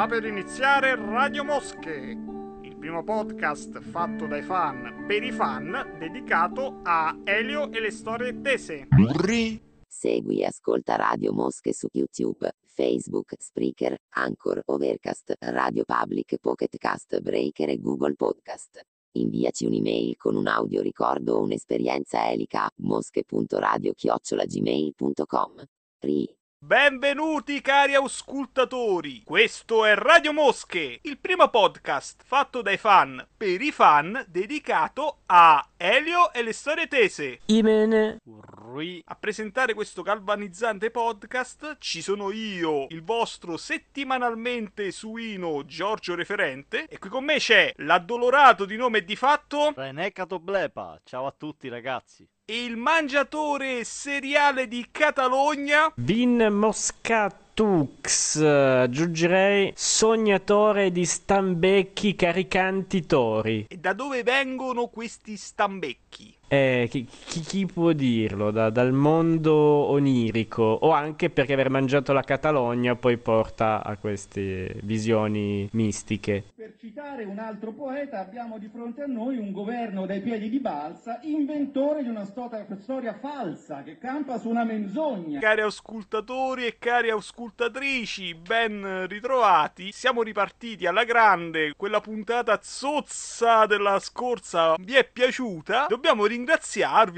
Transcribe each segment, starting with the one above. Sta per iniziare Radio Mosche, il primo podcast fatto dai fan per i fan dedicato a Elio e le storie tese. Segui e ascolta Radio Mosche su YouTube, Facebook, Spreaker, Anchor, Overcast, Radio Public, Pocket Cast, Breaker e Google Podcast. Inviaci un'email con un audio ricordo o un'esperienza elica a mosche.radio@gmail.com. Benvenuti cari auscultatori, questo è Radio Mosche, il primo podcast fatto dai fan per i fan dedicato a Elio e le storie tese. Imene. A presentare questo galvanizzante podcast ci sono io, il vostro settimanalmente suino Giorgio Referente, e qui con me c'è l'addolorato di nome e di fatto Renecato Blepa. Ciao a tutti ragazzi. E il mangiatore seriale di Catalogna Vin Moscatux, aggiungerei sognatore di stambecchi caricanti tori. E da dove vengono questi stambecchi? Chi può dirlo? Dal mondo onirico, o anche perché aver mangiato la Catalogna poi porta a queste visioni mistiche. Per citare un altro poeta, abbiamo di fronte a noi un governo dai piedi di balsa, inventore di una storia falsa che campa su una menzogna. Cari ascoltatori e cari ascoltatrici, ben ritrovati. Siamo ripartiti alla grande. Quella puntata zozza della scorsa vi è piaciuta? Dobbiamo ringraziarvi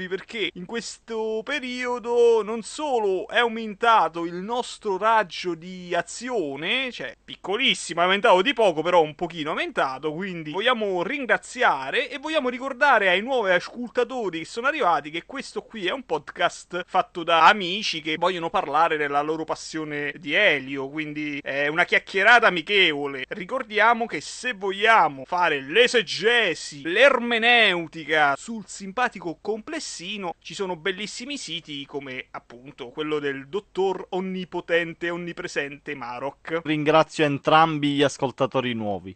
perché in questo periodo non solo è aumentato il nostro raggio di azione, cioè piccolissimo, è aumentato di poco però un pochino aumentato, quindi vogliamo ringraziare e vogliamo ricordare ai nuovi ascoltatori che sono arrivati che questo qui è un podcast fatto da amici che vogliono parlare della loro passione di Elio, quindi è una chiacchierata amichevole. Ricordiamo che se vogliamo fare l'esegesi, l'ermeneutica sul simpatico complessino, ci sono bellissimi siti come appunto quello del dottor onnipotente e onnipresente Marok. Ringrazio entrambi gli ascoltatori nuovi.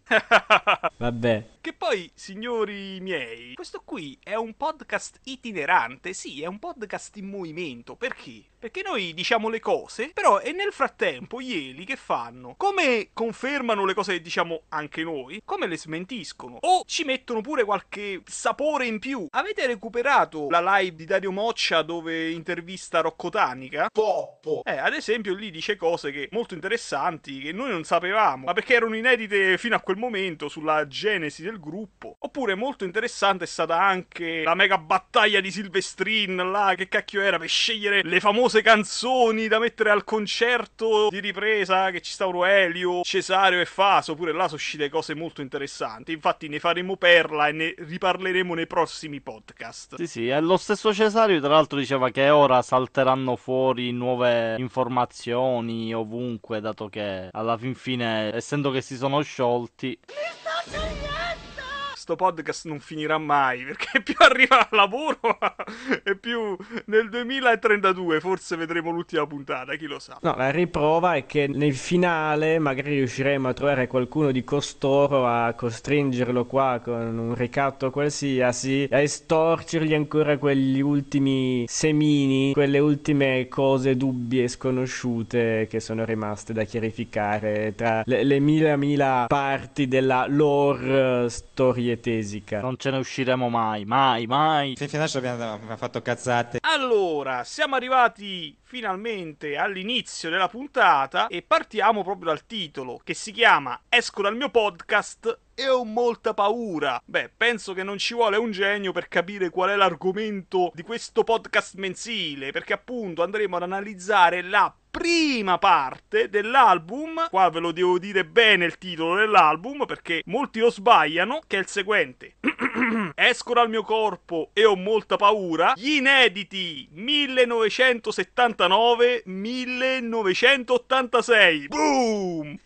Vabbè. Che poi, signori miei, questo qui è un podcast itinerante, sì, è un podcast in movimento. Perché? Perché noi diciamo le cose, però e nel frattempo gli Eli che fanno? Come confermano le cose che diciamo anche noi? Come le smentiscono? O ci mettono pure qualche sapore in più? Avete recuperato la live di Dario Moccia dove intervista Rocco Tanica? Poppo! Ad esempio lì dice cose che molto interessanti che noi non sapevamo, ma perché erano inedite fino a quel momento sulla genesi del gruppo. Oppure molto interessante è stata anche la mega battaglia di Silvestrin là, che cacchio era, per scegliere le famose canzoni da mettere al concerto di ripresa che ci stavano Elio, Cesario e Faso. Pure là sono uscite cose molto interessanti, infatti ne faremo perla e ne riparleremo nei prossimi podcast. Sì, è lo stesso Cesario tra l'altro diceva che ora salteranno fuori nuove informazioni ovunque, dato che alla fin fine, essendo che si sono sciolti... Questo podcast non finirà mai, perché più arriva al lavoro e più nel 2032 forse vedremo l'ultima puntata, chi lo sa. No, la riprova è che nel finale magari riusciremo a trovare qualcuno di costoro, a costringerlo qua con un ricatto qualsiasi, a estorcergli ancora quegli ultimi semini, quelle ultime cose dubbie, sconosciute, che sono rimaste da chiarificare tra le mila parti della lore storia tesica. Non ce ne usciremo mai. Finestra abbiamo fatto cazzate. Allora, siamo arrivati finalmente all'inizio della puntata e partiamo proprio dal titolo, che si chiama Esco dal mio podcast e ho molta paura. Beh, penso che non ci vuole un genio per capire qual è l'argomento di questo podcast mensile, perché appunto andremo ad analizzare la prima parte dell'album. Qua ve lo devo dire bene il titolo dell'album perché molti lo sbagliano, che è il seguente: Esco dal mio corpo e ho molta paura, gli inediti 1979-1986. Boom!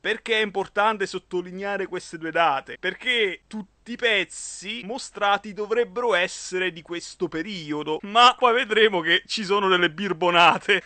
Perché è importante sottolineare queste due date? Perché tutti tutti i pezzi mostrati dovrebbero essere di questo periodo, ma poi vedremo che ci sono delle birbonate.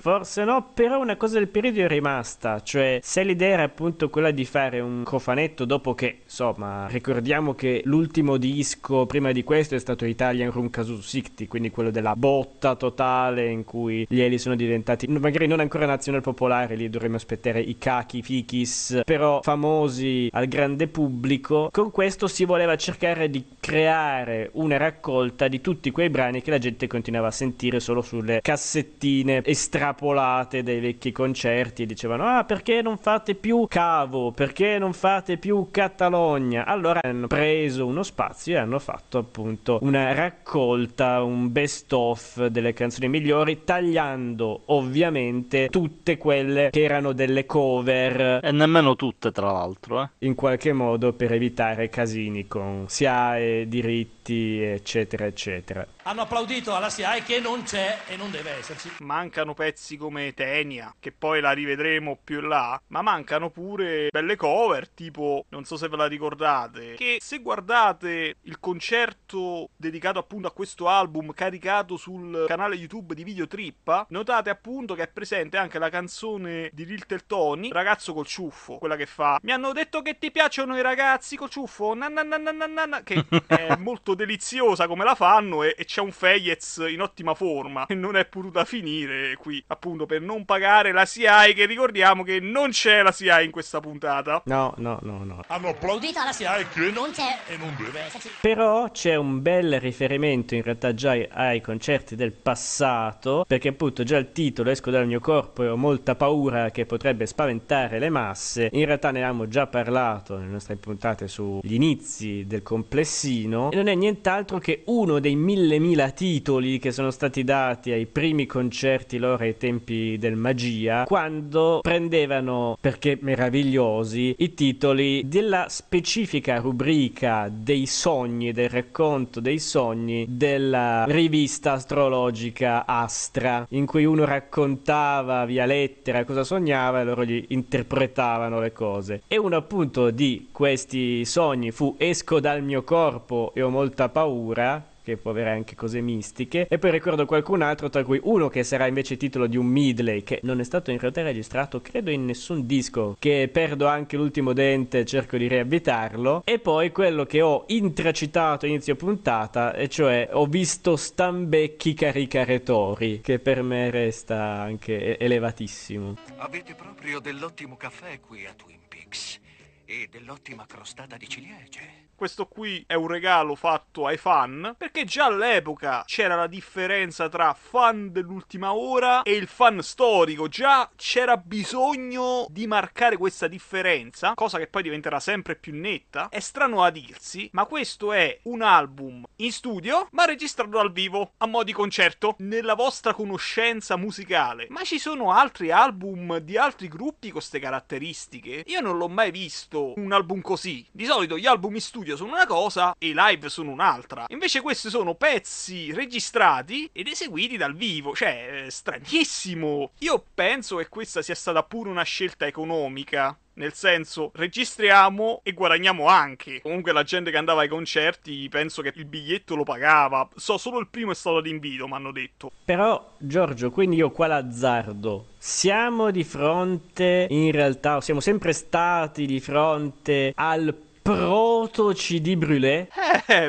Forse no, però una cosa del periodo è rimasta, cioè se l'idea era appunto quella di fare un cofanetto dopo che, insomma, ricordiamo che l'ultimo disco prima di questo è stato Italian Room Casus Sicti, quindi quello della botta totale in cui gli Eli sono diventati magari non ancora nazional popolare, lì dovremmo aspettare i Kaki, Fikis, però famosi al grande pubblico. Con questo si voleva cercare di creare una raccolta di tutti quei brani che la gente continuava a sentire solo sulle cassettine estrapolate dai vecchi concerti e dicevano ah, perché non fate più Cavo, perché non fate più Catalogna? Allora hanno preso uno spazio e hanno fatto appunto una raccolta, un best of delle canzoni migliori, tagliando ovviamente tutte quelle che erano delle cover, e nemmeno tutte tra l'altro, in qualche modo per evitare casini con SIAE, diritti eccetera eccetera. Hanno applaudito alla SIAE che non c'è e non deve esserci. Mancano pezzi come Tenia, che poi la rivedremo più in là, ma mancano pure belle cover, tipo, non so se ve la ricordate, che se guardate il concerto dedicato appunto a questo album caricato sul canale YouTube di Videotrippa, notate appunto che è presente anche la canzone di Little Tony, Ragazzo col ciuffo, quella che fa "Mi hanno detto che ti piacciono i ragazzi col ciuffo, nananananana", che è molto deliziosa come la fanno, e c'è un Fejetz in ottima forma, e non è potuta finire qui, appunto per non pagare la SIAE, che ricordiamo che non c'è la SIAE in questa puntata. No. Hanno applaudito la SIAE che non c'è e non deve esserci. Però c'è un bel riferimento in realtà già ai concerti del passato, perché appunto già il titolo, Esco dal mio corpo e ho molta paura che potrebbe spaventare le masse, in realtà ne abbiamo già parlato nelle nostre puntate sugli inizi del complessino, e non è nient'altro che uno dei 1000.000 titoli che sono stati dati ai primi concerti loro ai tempi del Magia, quando prendevano, perché meravigliosi, i titoli della specifica rubrica dei sogni, del racconto dei sogni della rivista astrologica Astra, in cui uno raccontava via lettera cosa sognava e loro gli interpretavano le cose. E uno appunto di questi sogni fu "Esco dal mio corpo e ho molta paura", che può avere anche cose mistiche, e poi ricordo qualcun altro, tra cui uno che sarà invece titolo di un medley che non è stato in realtà registrato credo in nessun disco, che perdo anche l'ultimo dente, cerco di riavvitarlo, e poi quello che ho intracitato inizio puntata, e cioè "Ho visto Stambecchi caricare tori", che per me resta anche elevatissimo. Avete proprio dell'ottimo caffè qui a Twin Peaks e dell'ottima crostata di ciliegie. Questo qui è un regalo fatto ai fan, perché già all'epoca c'era la differenza tra fan dell'ultima ora e il fan storico, già c'era bisogno di marcare questa differenza, cosa che poi diventerà sempre più netta. È strano a dirsi, ma questo è un album in studio, ma registrato dal vivo, a mo' di concerto, nella vostra conoscenza musicale. Ma ci sono altri album di altri gruppi con queste caratteristiche? Io non l'ho mai visto un album così. Di solito gli album in studio sono una cosa e i live sono un'altra. Invece questi sono pezzi registrati ed eseguiti dal vivo, cioè stranissimo. Io penso che questa sia stata pure una scelta economica, nel senso, registriamo e guadagniamo anche. Comunque la gente che andava ai concerti penso che il biglietto lo pagava. Solo il primo è stato d'invito, mi hanno detto. Però Giorgio, quindi io qua l'azzardo, siamo di fronte, in realtà siamo sempre stati di fronte al proto CD Brûlé.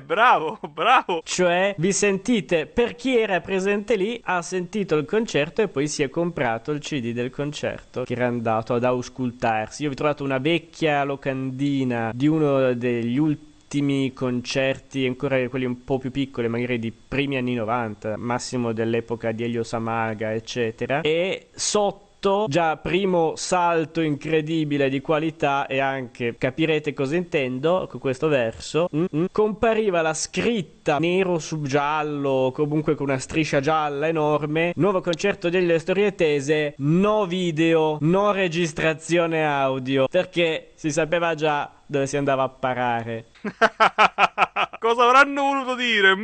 Bravo. Cioè vi sentite, per chi era presente lì, ha sentito il concerto e poi si è comprato il CD del concerto che era andato ad auscultarsi. Io vi ho trovato una vecchia locandina di uno degli ultimi concerti, ancora quelli un po' più piccoli, magari di primi anni 90, massimo dell'epoca di Elio Samaga eccetera, e sotto già primo salto incredibile di qualità, e anche capirete cosa intendo con questo verso, compariva la scritta nero su giallo, comunque con una striscia gialla enorme: "Nuovo concerto delle Storie Tese, no video, no registrazione audio", perché si sapeva già dove si andava a parare. Cosa avranno voluto dire?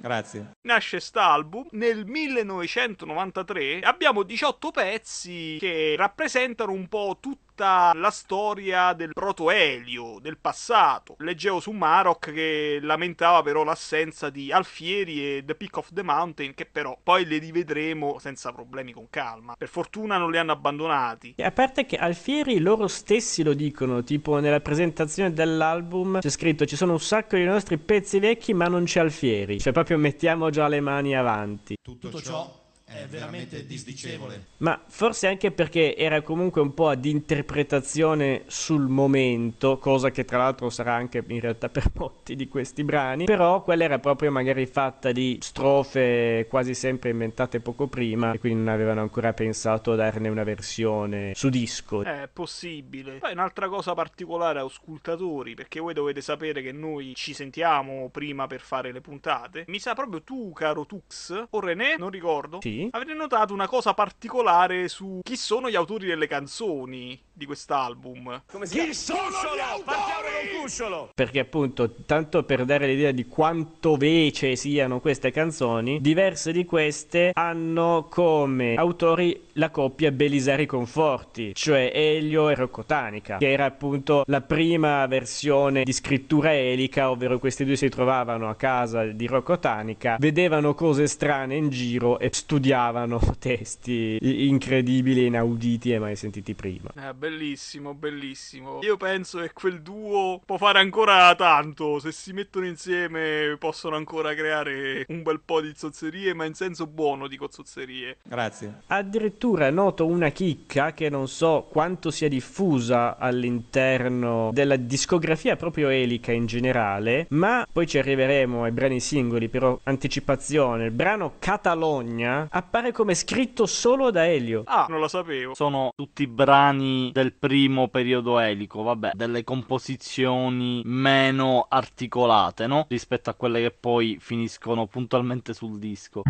Grazie. Nasce st'album nel 1993. Abbiamo 18 pezzi che rappresentano un po' tutti racconta la storia del proto-Elio, del passato. Leggevo su Marok che lamentava però l'assenza di Alfieri e The Peak of the Mountain, che però poi le rivedremo senza problemi, con calma. Per fortuna non li hanno abbandonati. E a parte che Alfieri loro stessi lo dicono, tipo nella presentazione dell'album c'è scritto: ci sono un sacco di nostri pezzi vecchi ma non c'è Alfieri. Cioè proprio mettiamo già le mani avanti. Tutto ciò è veramente disdicevole. Ma forse anche perché era comunque un po' di interpretazione sul momento, cosa che tra l'altro sarà anche in realtà per molti di questi brani, però quella era proprio magari fatta di strofe quasi sempre inventate poco prima, e quindi non avevano ancora pensato a darne una versione su disco. È possibile. Poi un'altra cosa particolare, auscultatori, perché voi dovete sapere che noi ci sentiamo prima per fare le puntate. Mi sa proprio tu, caro Tux, o René, non ricordo. Sì. Avrei notato una cosa particolare su chi sono gli autori delle canzoni di quest'album. Come si chi sono gli autori? Partiamo con Cusciolo! Perché appunto, tanto per dare l'idea di quanto vece siano queste canzoni, diverse di queste hanno come autori la coppia Belisari Conforti, cioè Elio e Rocco Tanica, che era appunto la prima versione di scrittura elica, ovvero questi due si trovavano a casa di Rocco Tanica, vedevano cose strane in giro e studiavano testi incredibili, inauditi e mai sentiti prima. Bellissimo, bellissimo. Io penso che quel duo può fare ancora tanto. Se si mettono insieme possono ancora creare un bel po' di zozzerie, ma in senso buono dico zozzerie. Grazie. Addirittura noto una chicca che non so quanto sia diffusa all'interno della discografia proprio elica in generale, ma poi ci arriveremo ai brani singoli, però anticipazione. Il brano Catalogna appare come scritto solo da Elio. Ah, non lo sapevo. Sono tutti brani del primo periodo elico, vabbè, delle composizioni meno articolate, no? Rispetto a quelle che poi finiscono puntualmente sul disco.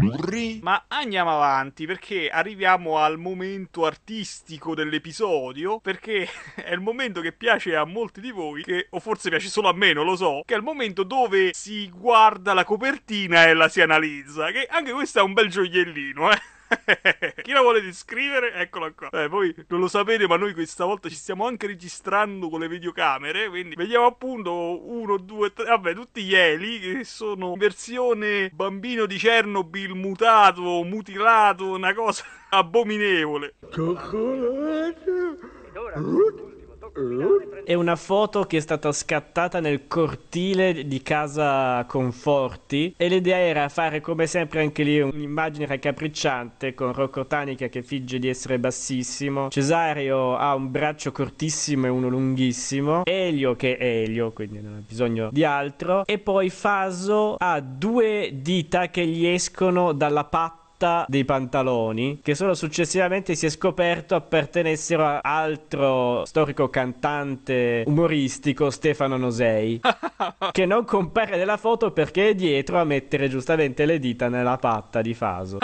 Ma andiamo avanti, perché arriviamo al momento artistico dell'episodio, perché è il momento che piace a molti di voi, che, o forse piace solo a me, non lo so, che è il momento dove si guarda la copertina e la si analizza, che anche questo è un bel gioiellino. Chi la vuole descrivere? Eccola qua. Voi non lo sapete, ma noi questa volta ci stiamo anche registrando con le videocamere, quindi vediamo appunto 1, 2, 3, vabbè, tutti gli Eli che sono in versione bambino di Chernobyl mutato, mutilato, una cosa abominevole. È una foto che è stata scattata nel cortile di casa Conforti, e l'idea era fare come sempre anche lì un'immagine raccapricciante, con Rocco Tanica che finge di essere bassissimo, Cesario ha un braccio cortissimo e uno lunghissimo, Elio che è Elio, quindi non ha bisogno di altro, e poi Faso ha 2 dita che gli escono dalla patta dei pantaloni, che solo successivamente si è scoperto appartenessero a altro storico cantante umoristico, Stefano Nosei, che non compare nella foto perché è dietro a mettere giustamente le dita nella patta di Faso.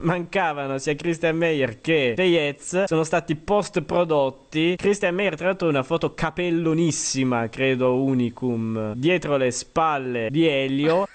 Mancavano sia Christian Meyer che Fejetz, sono stati post prodotti. Christian Meyer tra l'altro una foto capellonissima, credo unicum, dietro le spalle di Elio.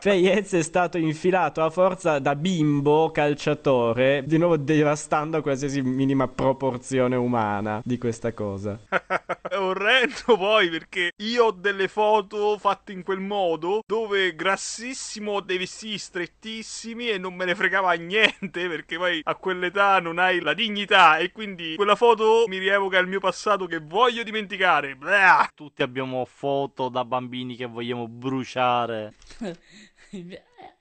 Fejetz è stato infilato a forza da bimbo calciatore, di nuovo devastando qualsiasi minima proporzione umana di questa cosa. È orrendo poi, perché io ho delle foto fatte in quel modo, dove grassissimo ho dei vestiti strettissimi e non me ne fregava niente, perché poi a quell'età non hai la dignità, e quindi quella foto mi rievoca il mio passato che voglio dimenticare. Blah! Tutti abbiamo foto da bambini che vogliamo bruciare.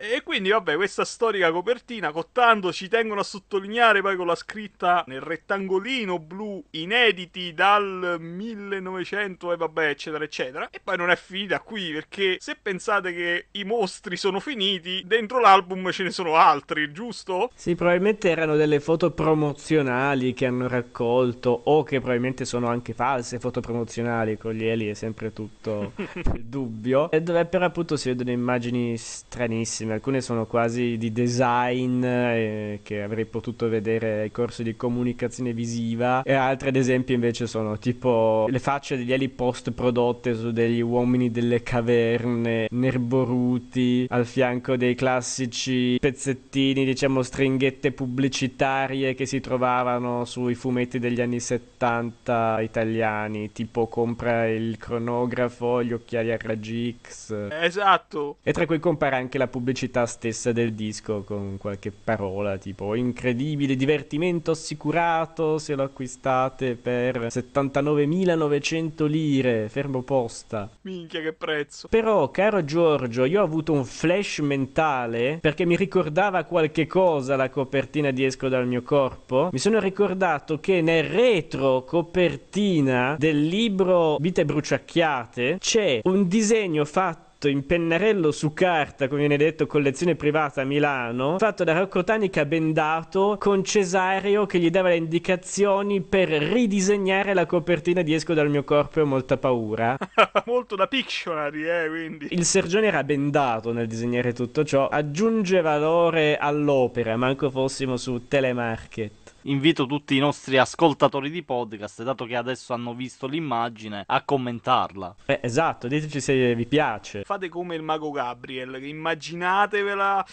E quindi vabbè, questa storica copertina, cottando ci tengono a sottolineare poi con la scritta nel rettangolino blu, inediti dal 1900 e vabbè eccetera eccetera. E poi non è finita qui, perché se pensate che i mostri sono finiti, dentro l'album ce ne sono altri, giusto? Sì, probabilmente erano delle foto promozionali che hanno raccolto, o che probabilmente sono anche false foto promozionali, con gli Eli è sempre tutto il dubbio, e dove però appunto si vedono immagini stranissime bellissime, alcune sono quasi di design che avrei potuto vedere ai corsi di comunicazione visiva, e altre ad esempio invece sono tipo le facce degli ali post prodotte su degli uomini delle caverne nerboruti al fianco dei classici pezzettini, diciamo stringhette pubblicitarie che si trovavano sui fumetti degli anni 70 italiani, tipo compra il cronografo, gli occhiali a raggi X. Esatto. E tra cui compare anche la pubblicità stessa del disco con qualche parola tipo incredibile divertimento assicurato se lo acquistate per 79.900 lire fermo posta. Minchia, che prezzo. Però caro Giorgio, io ho avuto un flash mentale perché mi ricordava qualche cosa la copertina di Esco dal mio corpo. Mi sono ricordato che nel retro copertina del libro Vite bruciacchiate c'è un disegno fatto in pennarello su carta, come viene detto, collezione privata a Milano, fatto da Rocco Tanica bendato, con Cesario che gli dava le indicazioni per ridisegnare la copertina di Esco dal mio corpo e ho molta paura. Molto da Pictionary, quindi. Il Sergione era bendato nel disegnare tutto ciò, aggiunge valore all'opera, manco fossimo su telemarket. Invito tutti i nostri ascoltatori di podcast, dato che adesso hanno visto l'immagine, a commentarla. Esatto, diteci se vi piace. Fate come il mago Gabriel, immaginatevela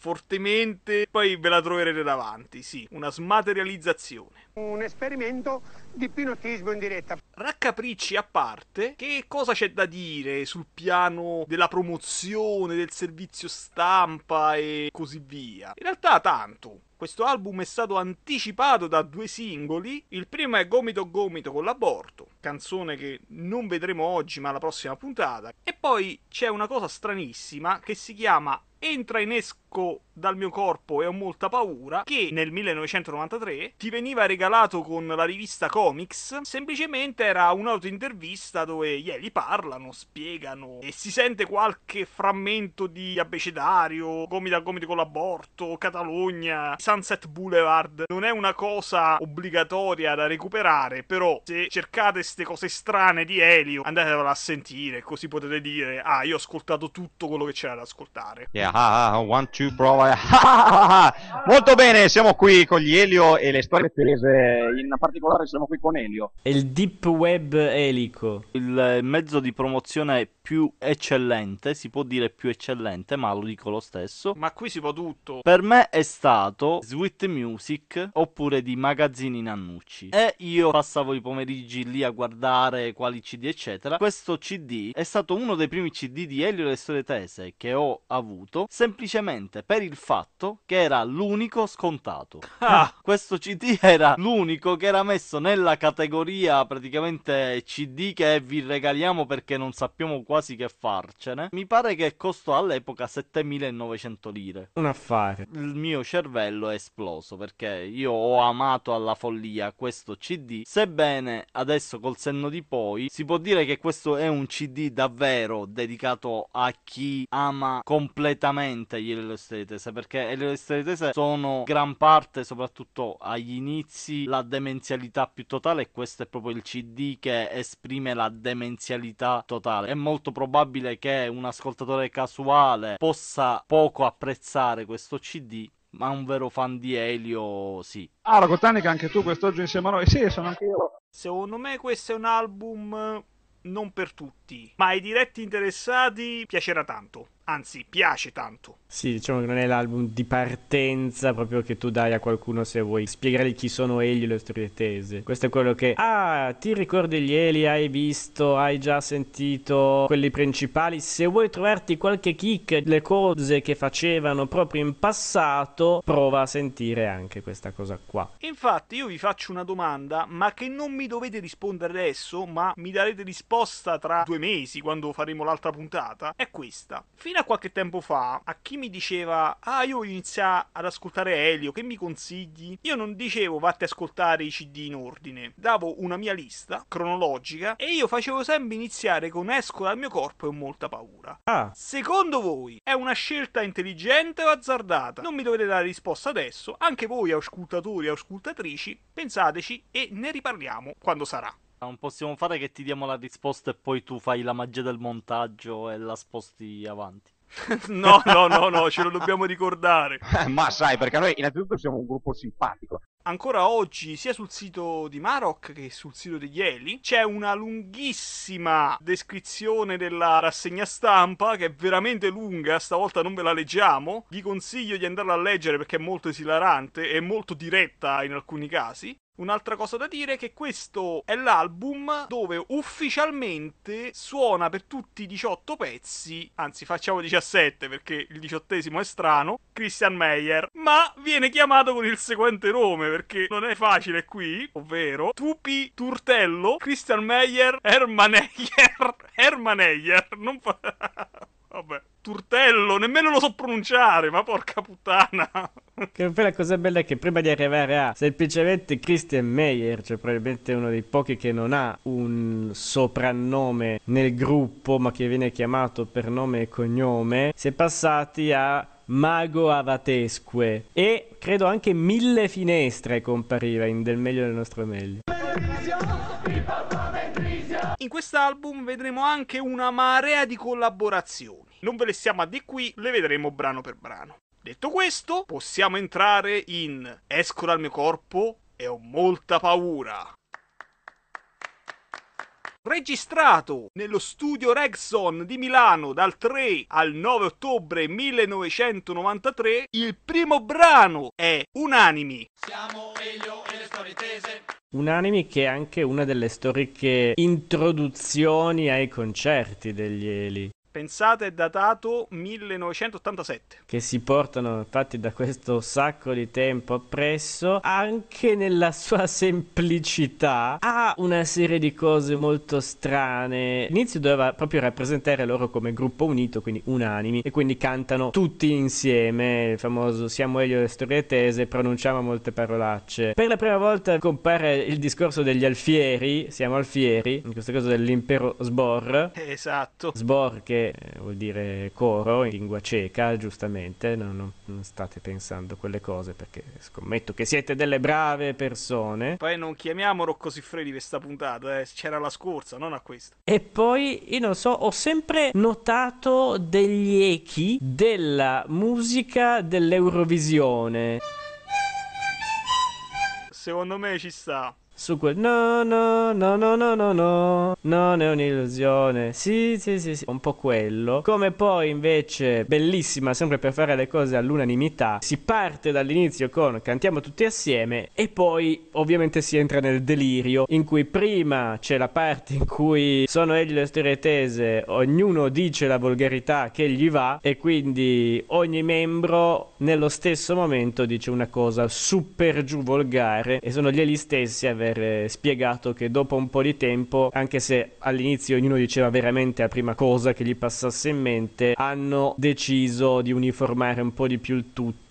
fortemente, poi ve la troverete davanti, sì, una smaterializzazione. Un esperimento di pinotismo in diretta. Raccapricci a parte, che cosa c'è da dire sul piano della promozione, del servizio stampa e così via? In realtà tanto. Questo album è stato anticipato da 2 singoli, il primo è Gomito Gomito con l'aborto, canzone che non vedremo oggi ma alla prossima puntata, e poi c'è una cosa stranissima che si chiama Entra in Esco dal mio corpo e ho molta paura, che nel 1993 ti veniva regalato con la rivista Comics. Semplicemente era un'autointervista dove gli Eli parlano, spiegano e si sente qualche frammento di Abecedario, Gomito a Gomito con l'aborto, Catalogna, Sunset Boulevard. Non è una cosa obbligatoria da recuperare, però se cercate ste cose strane di Elio andatevela a sentire, così potete dire ah, io ho ascoltato tutto quello che c'era da ascoltare. Yeah, one, two, prova. Molto bene, siamo qui con gli Elio e le storie tese, in particolare siamo qui con Elio. Il deep web elico. Il mezzo di promozione più eccellente, si può dire più eccellente, ma lo dico lo stesso. Ma qui si può tutto. Per me è stato Sweet Music oppure di magazzini Nannucci. E io passavo i pomeriggi lì a guardare quali CD eccetera. Questo CD è stato uno dei primi CD di Elio e le storie tese che ho avuto, semplicemente per il fatto che era l'unico scontato. Questo CD era l'unico che era messo nella categoria praticamente CD che vi regaliamo perché non sappiamo quasi che farcene. Mi pare che costò all'epoca 7.900 lire. Un affare. Il mio cervello è esploso perché io ho amato alla follia questo CD, sebbene adesso col senno di poi si può dire che questo è un CD davvero dedicato a chi ama completamente gli Elio e le storie tese, perché le storie tese sono gran parte, soprattutto agli inizi, la demenzialità più totale, e questo è proprio il CD che esprime la demenzialità totale. È molto probabile che un ascoltatore casuale possa poco apprezzare questo CD, ma un vero fan di Elio sì. Ah, Rocco Tanica, anche tu quest'oggi insieme a noi? Sì, sono anche io. Secondo me questo è un album non per tutti, ma ai diretti interessati piacerà tanto. Anzi, piace tanto. Sì, diciamo che non è l'album di partenza proprio che tu dai a qualcuno se vuoi spiegargli chi sono Elio e le storie tese. Questo è quello che, ti ricordi gli Eli, hai visto, hai già sentito quelli principali. Se vuoi trovarti qualche kick, le cose che facevano proprio in passato, prova a sentire anche questa cosa qua. Infatti io vi faccio una domanda, ma che non mi dovete rispondere adesso, ma mi darete risposta tra 2 mesi, quando faremo l'altra puntata, è questa. A qualche tempo fa, a chi mi diceva io inizio ad ascoltare Elio, che mi consigli? Io non dicevo vatti ad ascoltare i CD in ordine, davo una mia lista cronologica e io facevo sempre iniziare con Esco dal mio corpo e ho molta paura. Secondo voi è una scelta intelligente o azzardata? Non mi dovete dare risposta adesso. Anche voi ascoltatori e ascoltatrici pensateci e ne riparliamo quando sarà. Non possiamo fare che ti diamo la risposta e poi tu fai la magia del montaggio e la sposti avanti. No, ce lo dobbiamo ricordare. Ma sai, perché noi innanzitutto siamo un gruppo simpatico. Ancora oggi, sia sul sito di Marok che sul sito degli Eli, c'è una lunghissima descrizione della rassegna stampa, che è veramente lunga, stavolta non ve la leggiamo. Vi consiglio di andarla a leggere perché è molto esilarante e molto diretta in alcuni casi. Un'altra cosa da dire è che questo è l'album dove ufficialmente suona per tutti i 18 pezzi, anzi facciamo 17 perché il 18° è strano, Christian Meyer, ma viene chiamato con il seguente nome perché non è facile qui, ovvero Tupi Turtello Christian Meyer Hermaneyer, non fa... Vabbè, Turtello, nemmeno lo so pronunciare, ma porca puttana. Che poi la cosa bella è che prima di arrivare a semplicemente Christian Meyer, cioè probabilmente uno dei pochi che non ha un soprannome nel gruppo, ma che viene chiamato per nome e cognome, si è passati a Mago Avatesque. E credo anche Mille Finestre compariva in Del meglio del nostro meglio. In quest'album vedremo anche una marea di collaborazioni. Non ve le stiamo a di qui, le vedremo brano per brano. Detto questo, possiamo entrare in Esco dal mio corpo e ho molta paura. Registrato nello studio Rexon di Milano dal 3 al 9 ottobre 1993, il primo brano è Unanimi. Siamo Elio e le storie tese. Unanimi, che è anche una delle storiche introduzioni ai concerti degli Eli. Pensate, è datato 1987. Che si portano infatti da questo sacco di tempo appresso, anche nella sua semplicità, ha una serie di cose molto strane. All'inizio doveva proprio rappresentare loro come gruppo unito, quindi unanimi, e quindi cantano tutti insieme, il famoso siamo Elio e storie tese, pronunciamo molte parolacce. Per la prima volta compare il discorso degli alfieri, siamo alfieri, in questo caso dell'impero Sbor. Esatto. Sbor che vuol dire coro in lingua ceca, giustamente non state pensando quelle cose perché scommetto che siete delle brave persone. Poi non chiamiamo Rocco Siffredi questa puntata, c'era la scorsa, non a questa. E poi io non so, ho sempre notato degli echi della musica dell'Eurovisione. Secondo me ci sta. Su quel no, non è un'illusione, sì, un po' quello. Come poi invece, bellissima, sempre per fare le cose all'unanimità, si parte dall'inizio con cantiamo tutti assieme e poi ovviamente si entra nel delirio, in cui prima c'è la parte in cui sono Elio e le storie tese, ognuno dice la volgarità che gli va e quindi ogni membro nello stesso momento dice una cosa super giù volgare e sono gli Eli stessi a spiegato che dopo un po' di tempo, anche se all'inizio ognuno diceva veramente la prima cosa che gli passasse in mente, hanno deciso di uniformare un po' di più il tutto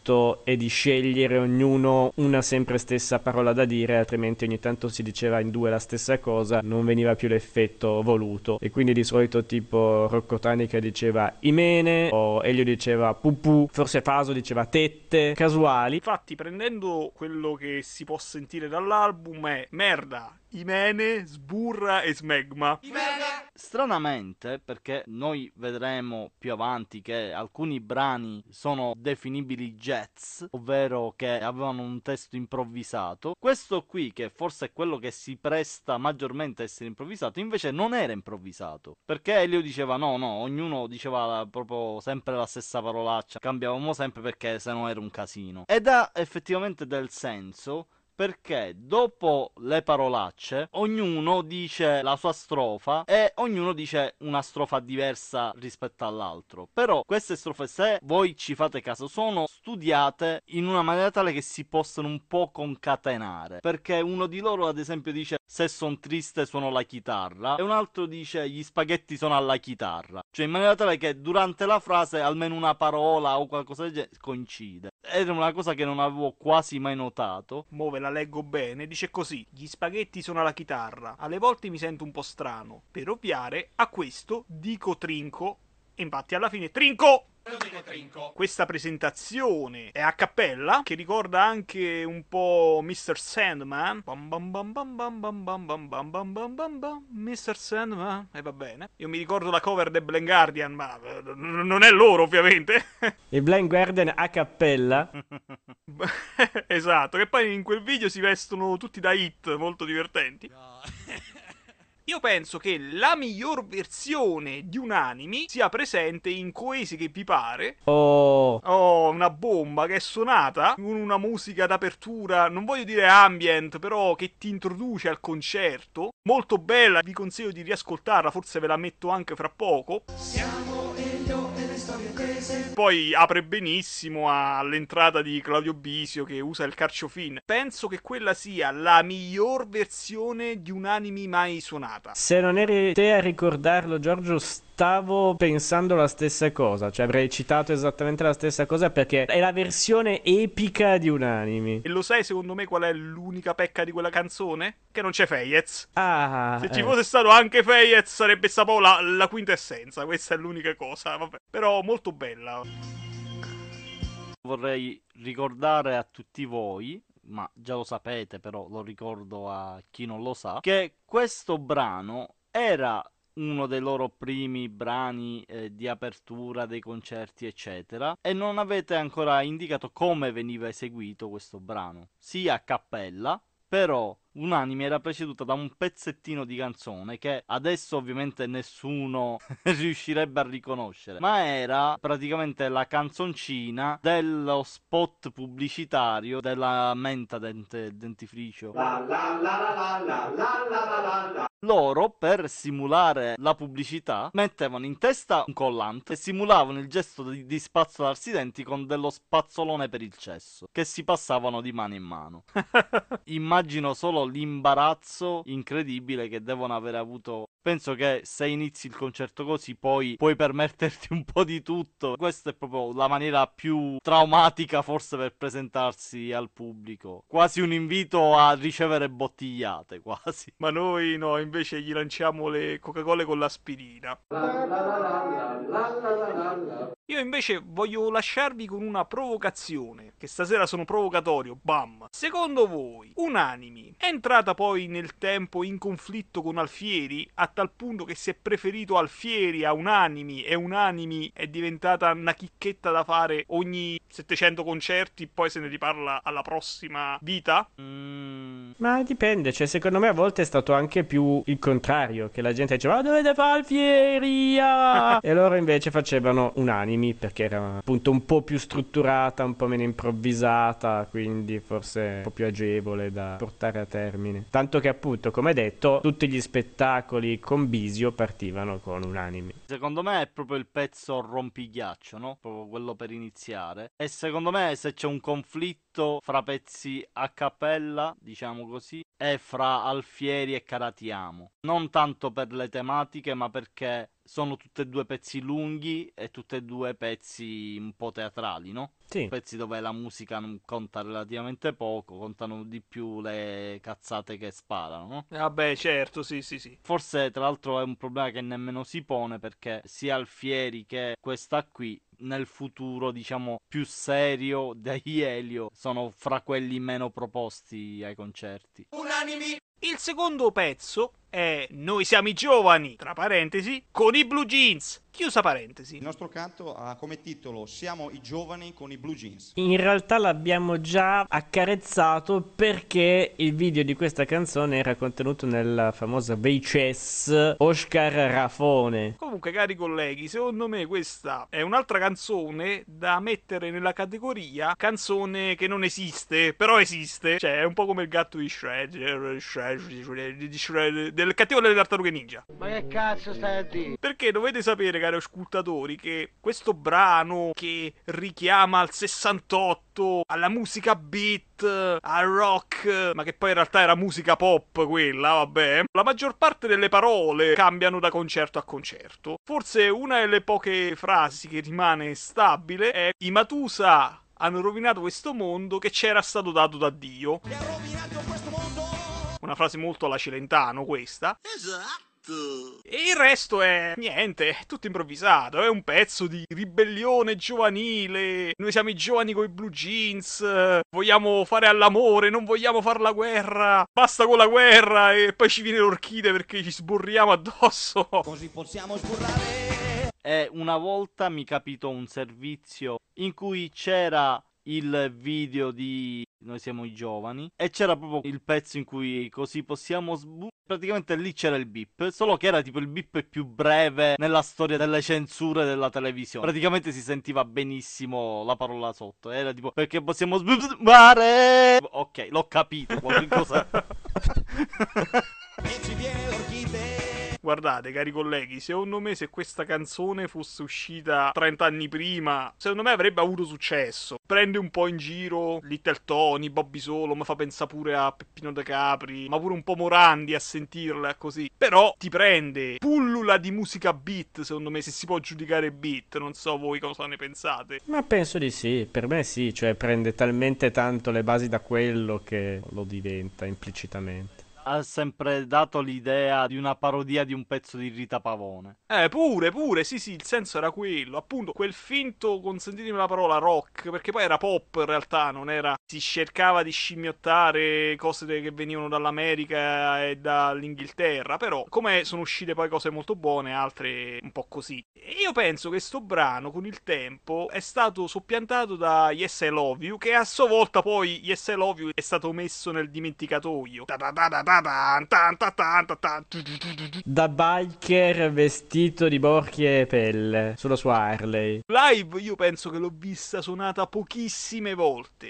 e di scegliere ognuno una sempre stessa parola da dire, altrimenti ogni tanto si diceva in due la stessa cosa, non veniva più l'effetto voluto. E quindi di solito tipo Rocco Tanica diceva imene, o Elio diceva pupù, forse Faso diceva tette, casuali. Infatti prendendo quello che si può sentire dall'album è merda, imene, sburra e smegma. Stranamente, perché noi vedremo più avanti che alcuni brani sono definibili jazz, ovvero che avevano un testo improvvisato. Questo qui, che forse è quello che si presta maggiormente a essere improvvisato, invece non era improvvisato, perché Elio diceva no, ognuno diceva proprio sempre la stessa parolaccia, cambiavamo sempre perché sennò era un casino. Ed ha effettivamente del senso, perché dopo le parolacce ognuno dice la sua strofa e ognuno dice una strofa diversa rispetto all'altro. Però queste strofe, se voi ci fate caso, sono studiate in una maniera tale che si possano un po' concatenare, perché uno di loro ad esempio dice se son triste suono la chitarra e un altro dice gli spaghetti sono alla chitarra, cioè in maniera tale che durante la frase almeno una parola o qualcosa del genere coincide. Era una cosa che non avevo quasi mai notato. Mo ve la leggo bene, dice così: gli spaghetti sono alla chitarra, alle volte mi sento un po' strano, per ovviare a questo dico trinco, e infatti alla fine trinco! Questa presentazione è a cappella, che ricorda anche un po' Mr. Sandman. Mr. Sandman, e va bene. Io mi ricordo la cover del Blind Guardian, ma non è loro ovviamente. Il Blind Guardian a cappella. Esatto, che poi in quel video si vestono tutti da hit, molto divertenti. Io penso che la miglior versione di un anime sia presente in Coesi che vi pare. Oh, una bomba che è suonata con una musica d'apertura, non voglio dire ambient, però che ti introduce al concerto. Molto bella, vi consiglio di riascoltarla, forse ve la metto anche fra poco. Siamo Elio e le storie tese. Poi apre benissimo all'entrata di Claudio Bisio che usa il carciofin. Penso che quella sia la miglior versione di un anime mai suonata. Se non eri te a ricordarlo, Giorgio, stavo pensando la stessa cosa. Cioè avrei citato esattamente la stessa cosa, perché è la versione epica di un anime. E lo sai secondo me qual è l'unica pecca di quella canzone? Che non c'è Fejetz. Se ci fosse stato anche Fejetz sarebbe stata la quintessenza. Questa è l'unica cosa, vabbè. Però molto bella. Vorrei ricordare a tutti voi, ma già lo sapete, però lo ricordo a chi non lo sa, che questo brano era uno dei loro primi brani di apertura dei concerti eccetera, e non avete ancora indicato come veniva eseguito questo brano, sia a cappella, però un'anime era preceduta da un pezzettino di canzone che adesso ovviamente nessuno riuscirebbe a riconoscere, ma era praticamente la canzoncina dello spot pubblicitario della menta dentifricio. La, la, la, la, la, la, la, la. Loro, per simulare la pubblicità, mettevano in testa un collante e simulavano il gesto di spazzolarsi i denti con dello spazzolone per il cesso che si passavano di mano in mano. Immagino solo l'imbarazzo incredibile che devono aver avuto. Penso che se inizi il concerto così poi puoi permetterti un po' di tutto. Questa è proprio la maniera più traumatica forse per presentarsi al pubblico, quasi un invito a ricevere bottigliate quasi. Ma noi no, invece gli lanciamo le Coca-Cola con l'aspirina. Io invece voglio lasciarvi con una provocazione, che stasera sono provocatorio, bam. Secondo voi un'anime è entrata poi nel tempo in conflitto con Alfieri, a tal punto che si è preferito Alfieri a un'anime e un'anime è diventata una chicchetta da fare ogni 700 concerti, poi se ne riparla alla prossima vita? Ma dipende, cioè secondo me a volte è stato anche più il contrario, che la gente diceva "Ma dovete fare Alfieri!" e loro invece facevano un'anime, perché era appunto un po' più strutturata, un po' meno improvvisata, quindi forse un po' più agevole da portare a termine. Tanto che appunto, come detto, tutti gli spettacoli con Bisio partivano con un anime. Secondo me è proprio il pezzo rompighiaccio, no? Proprio quello per iniziare. E secondo me se c'è un conflitto fra pezzi a cappella, diciamo così, è fra Alfieri e Caratiamo. Non tanto per le tematiche, ma perché sono tutte e due pezzi lunghi e tutte e due pezzi un po' teatrali, no? Sì. Pezzi dove la musica non conta relativamente poco, contano di più le cazzate che sparano, no? Vabbè, certo, sì. Forse tra l'altro è un problema che nemmeno si pone, perché sia Alfieri che questa qui nel futuro, diciamo, più serio degli Elio sono fra quelli meno proposti ai concerti. Unanimi. Il secondo pezzo è Noi siamo i giovani, tra parentesi, con i blue jeans, chiusa parentesi. Il nostro canto ha come titolo Siamo i giovani con i blue jeans. In realtà l'abbiamo già accarezzato, perché il video di questa canzone era contenuto nella famosa VHS Oscar Rafone. Comunque, cari colleghi, secondo me questa è un'altra canzone da mettere nella categoria canzone che non esiste, però esiste. Cioè è un po' come il gatto di Shred del cattivo delle tartarughe ninja. Ma che cazzo stai a dire? Perché dovete sapere, cari ascoltatori, che questo brano che richiama al 68, alla musica beat, al rock, ma che poi in realtà era musica pop quella, vabbè, la maggior parte delle parole cambiano da concerto a concerto. Forse una delle poche frasi che rimane stabile è "I Matusa hanno rovinato questo mondo che c'era stato dato da Dio". Una frase molto alla Celentano questa. Esatto. E il resto è niente, è tutto improvvisato, è un pezzo di ribellione giovanile. Noi siamo i giovani coi blue jeans, vogliamo fare all'amore, non vogliamo far la guerra, basta con la guerra, e poi ci viene l'orchide perché ci sburriamo addosso. Così possiamo sburrare. Una volta mi capitò un servizio in cui c'era il video di Noi siamo i giovani e c'era proprio il pezzo in cui Così possiamo praticamente lì c'era il beep, solo che era tipo il beep più breve nella storia delle censure della televisione. Praticamente si sentiva benissimo la parola sotto, era tipo perché possiamo sbubbare. Ok, l'ho capito qualcosa. E ci viene l'orchidea. Guardate, cari colleghi, secondo me se questa canzone fosse uscita 30 anni prima, secondo me avrebbe avuto successo. Prende un po' in giro Little Tony, Bobby Solo, ma fa pensare pure a Peppino De Capri, ma pure un po' Morandi a sentirla così. Però ti prende, pullula di musica beat, secondo me, se si può giudicare beat, non so voi cosa ne pensate. Ma penso di sì, per me sì, cioè prende talmente tanto le basi da quello che lo diventa implicitamente. Ha sempre dato l'idea di una parodia di un pezzo di Rita Pavone. Pure, sì, il senso era quello. Appunto, quel finto, consentitemi la parola, rock, perché poi era pop in realtà, non era... Si cercava di scimmiottare cose che venivano dall'America e dall'Inghilterra, però come sono uscite poi cose molto buone, altre un po' così. E io penso che sto brano, con il tempo, è stato soppiantato da Yes I Love You, che a sua volta poi Yes I Love You è stato messo nel dimenticatoio. Da biker vestito di borchie e pelle sulla sua Harley. Live io penso che l'ho vista suonata pochissime volte.